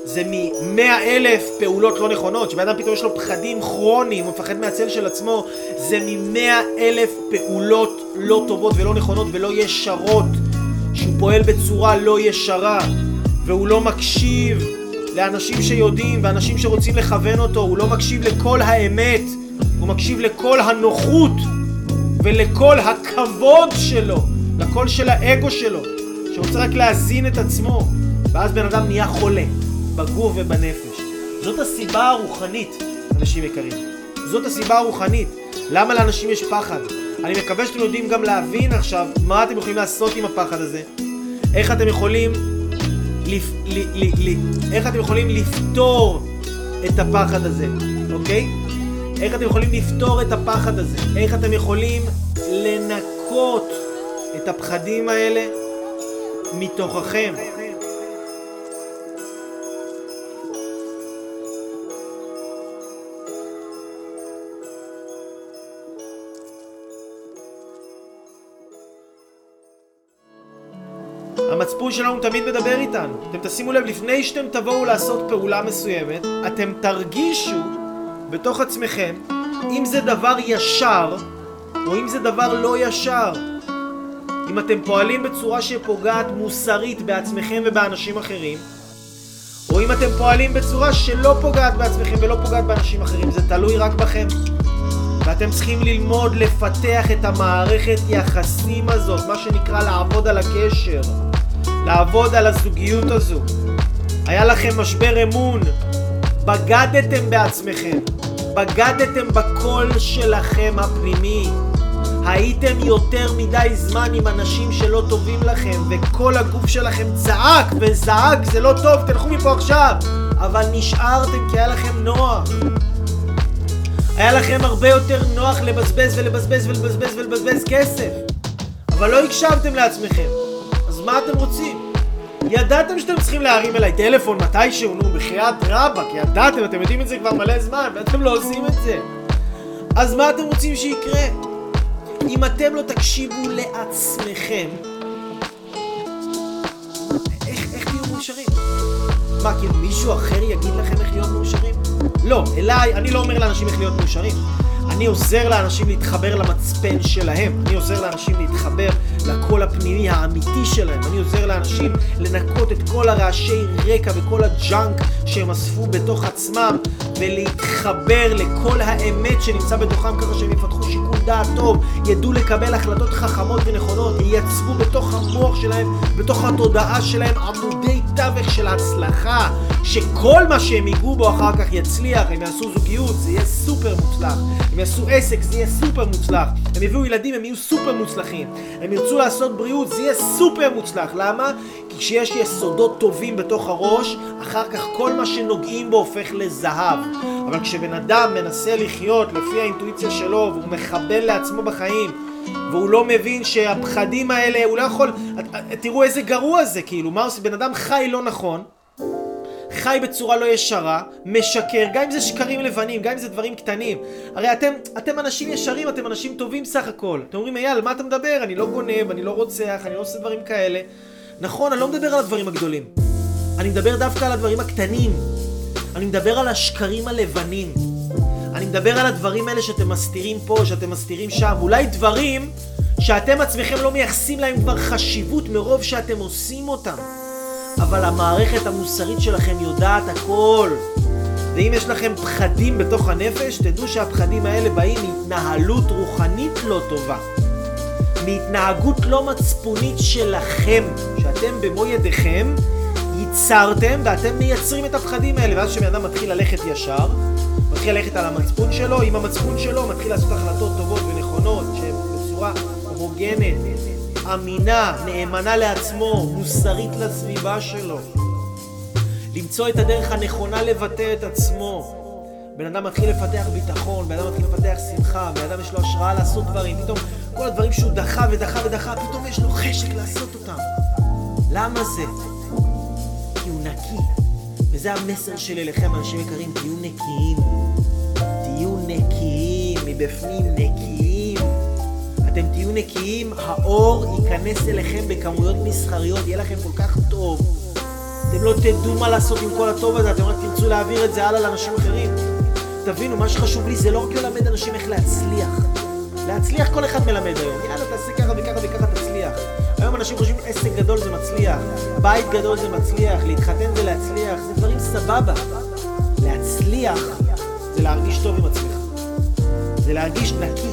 זה מ-מאה אלף פעולות לא נכונות. שבאדם פתאום יש לו פחדים כרוניים, הוא מפחד מהצל של עצמו, זה מ-מאה אלף פעולות לא טובות ולא נכונות ולא ישרות, שהוא פועל בצורה לא ישרה, והוא לא מקשיב לאנשים שיודעים ואנשים שרוצים לכוון אותו, הוא לא מקשיב לכל האמת, הוא מקשיב לכל הנוחות ולכל הכבוד שלו, לכל של האגו שלו, שרוצה רק להזין את עצמו, ואז בן אדם נהיה חולה. בגוף ובנפש. זאת הסיבה הרוחנית, אנשים יקרים. זאת הסיבה הרוחנית. למה לאנשים יש פחד? אני מקווה שאתם יודעים גם להבין עכשיו מה אתם יכולים לעשות עם הפחד הזה. איך אתם יכולים לפ... ל... ל... ל... איך אתם יכולים לפתור את הפחד הזה, אוקיי? איך אתם יכולים לפתור את הפחד הזה? איך אתם יכולים לנקות את הפחדים האלה מתוככם? המצפון שלנו תמיד מדבר איתנו. אתם תשימו לב, לפני שאתם תבואו לעשות פעולה מסוימת, אתם תרגישו בתוך עצמכם אם זה דבר ישר או אם זה דבר לא ישר. אם אתם פועלים בצורה שפוגעת מוסרית בעצמכם ובאנשים אחרים, או אם אתם פועלים בצורה שלא פוגעת בעצמכם ולא פוגעת באנשים אחרים, זה תלוי רק בכם. ואתם צריכים ללמוד לפתח את המערכת יחסים הזאת, מה שנקרא לעבוד על הקשר, לעבוד על הזוגיות הזו. היה לכם משבר אמון, בגדתם בעצמכם, בגדתם בקול שלכם הפנימי, הייתם יותר מדי זמן עם אנשים שלא טובים לכם, וכל הגוף שלכם צעק וזעק, זה לא טוב, תלכו מפה עכשיו, אבל נשארתם כי היה לכם נוח. היה לכם הרבה יותר נוח לבזבז ולבזבז ולבזבז ולבזבז כסף, אבל לא הקשבתם לעצמכם. אז מה אתם רוצים? ידעתם שאתם צריכים להרים אליי טלפון מתישהו, נו, בחיית רבק, ידעתם, אתם יודעים את זה כבר מלא זמן, ואתם לא עושים את זה. אז מה אתם רוצים שיקרה? אם אתם לא תקשיבו לעצמכם, איך, איך תהיו מאושרים? מה, כאילו מישהו אחר יגיד לכם איך להיות מאושרים? לא, אליי, אני לא אומר לאנשים איך להיות מאושרים. אני עוזר לאנשים להתחבר למצפן שלהם. אני עוזר לאנשים להתחבר לקול הפנימי האמיתי שלהם. אני עוזר לאנשים לנקות את כל הרעשי רקע וכל הג'אנק שהם אספו בתוך עצמם, ולהתחבר לכל האמת שנמצא בתוכם, ככה שהם יפתחו שיקול דעת טוב, ידעו לקבל החלטות חכמות ונכונות, ייצרו בתוך המוח שלהם, בתוך התודעה שלהם, עמודי תווך של הצלחה, שכל מה שהם ייגעו בו אחר כך יצליח. הם יעשו זוגיות, זה יהיה סופר מוצלח. הם יעשו עסק, זה יהיה סופר מוצלח. הם יביאו ילדים, הם יהיו סופר מוצלחים. הם ירצו לעשות בריאות, זה יהיה סופר מוצלח. למה? כי כשיש יסודות טובים בתוך הראש, אחר כך כל מה שנוגעים בו הופך לזהב. אבל כשבן אדם מנסה לחיות לפי האינטואיציה שלו, והוא מחבל לעצמו בחיים, והוא לא מבין שהפחדים האלה, הוא לא יכול... תראו איזה גרוע זה, כאילו, מה עושה? בן אדם חי לא נכון, חי בצורה לא ישרה, משקר, גם אם זה שקרים לבנים, גם אם זה דברים קטנים. הרי אתם, אתם אנשים ישרים, אתם אנשים טובים סך הכל. אתם אומרים, אייל, מה אתה מדבר? אני לא גונב, אני לא רוצח, אני לא עושה דברים כאלה. נכון, אני לא מדבר על הדברים הגדולים. אני מדבר דווקא על הדברים הקטנים. אני מדבר על השקרים הלבנים. אני מדבר על הדברים האלה שאתם מסתירים פה, שאתם מסתירים שם. אולי דברים שאתם עצמכם לא מייחסים להם כבר חשיבות מרוב שאתם עושים אותם. אבל המערכת המוסרית שלכם יודעת הכל. ואם יש לכם פחדים בתוך הנפש, תדעו שהפחדים האלה באים מהתנהלות רוחנית לא טובה. מהתנהגות לא מצפונית שלכם, שאתם במו ידיכם ייצרתם ואתם מייצרים את הפחדים האלה. ואז כשאדם מתחיל ללכת ישר, מתחיל ללכת על המצפון שלו, עם המצפון שלו מתחיל לעשות החלטות טובות ונכונות, שבצורה הומוגנית, אמינה, נאמנה לעצמו, מוסרית לסביבה שלו. למצוא את הדרך הנכונה לבטא את עצמו. בן אדם מתחיל לפתח ביטחון, בן אדם מתחיל לפתח שמחה, בן אדם יש לו השראה לעשות דברים. פתאום כל הדברים שהוא דחה ודחה ודחה, פתאום יש לו חשק לעשות אותם. למה זה? כי הוא נקי. וזה המסר שלי לכם, אנשים יקרים, תהיו נקיים. תהיו נקיים, מבפנים נקיים. אתם תהיו נקיים, האור ייכנס אליכם בכמויות מסחריות, יהיה לכם כל כך טוב. אתם לא תדעו מה לעשות עם כל הטוב הזה, אתם רק תרצו להעביר את זה הלאה לאנשים אחרים. תבינו, מה שחשוב לי זה לא רק ללמד אנשים איך להצליח. להצליח כל אחד מלמד היום. יאללה, תעשה ככה וככה וככה תצליח. היום אנשים חושבים, עסק גדול זה מצליח, בית גדול זה מצליח, להתחתן זה להצליח, זה דברים סבבה. להצליח זה להרגיש טוב עם עצמך. זה להרגיש נקי.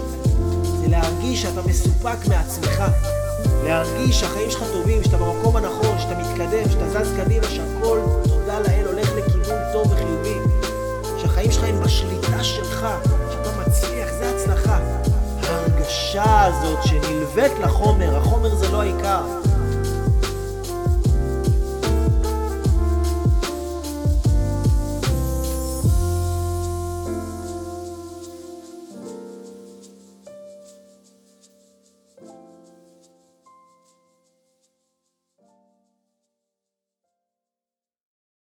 זה להרגיש שאתה מסופק מעצמך. להרגיש שהחיים שלך טובים, שאתה במקום הנכון, שאתה מתקדם, שאתה זז קדימה, שהכל, תודה לאל, הולך לכיוון טוב וחיובי. שהחיים שלך הם בשליטה שלך, שאתה מצליח, זה הצלחה. ההרגשה הזאת שנלווית לחומר, החומר זה לא העיקר.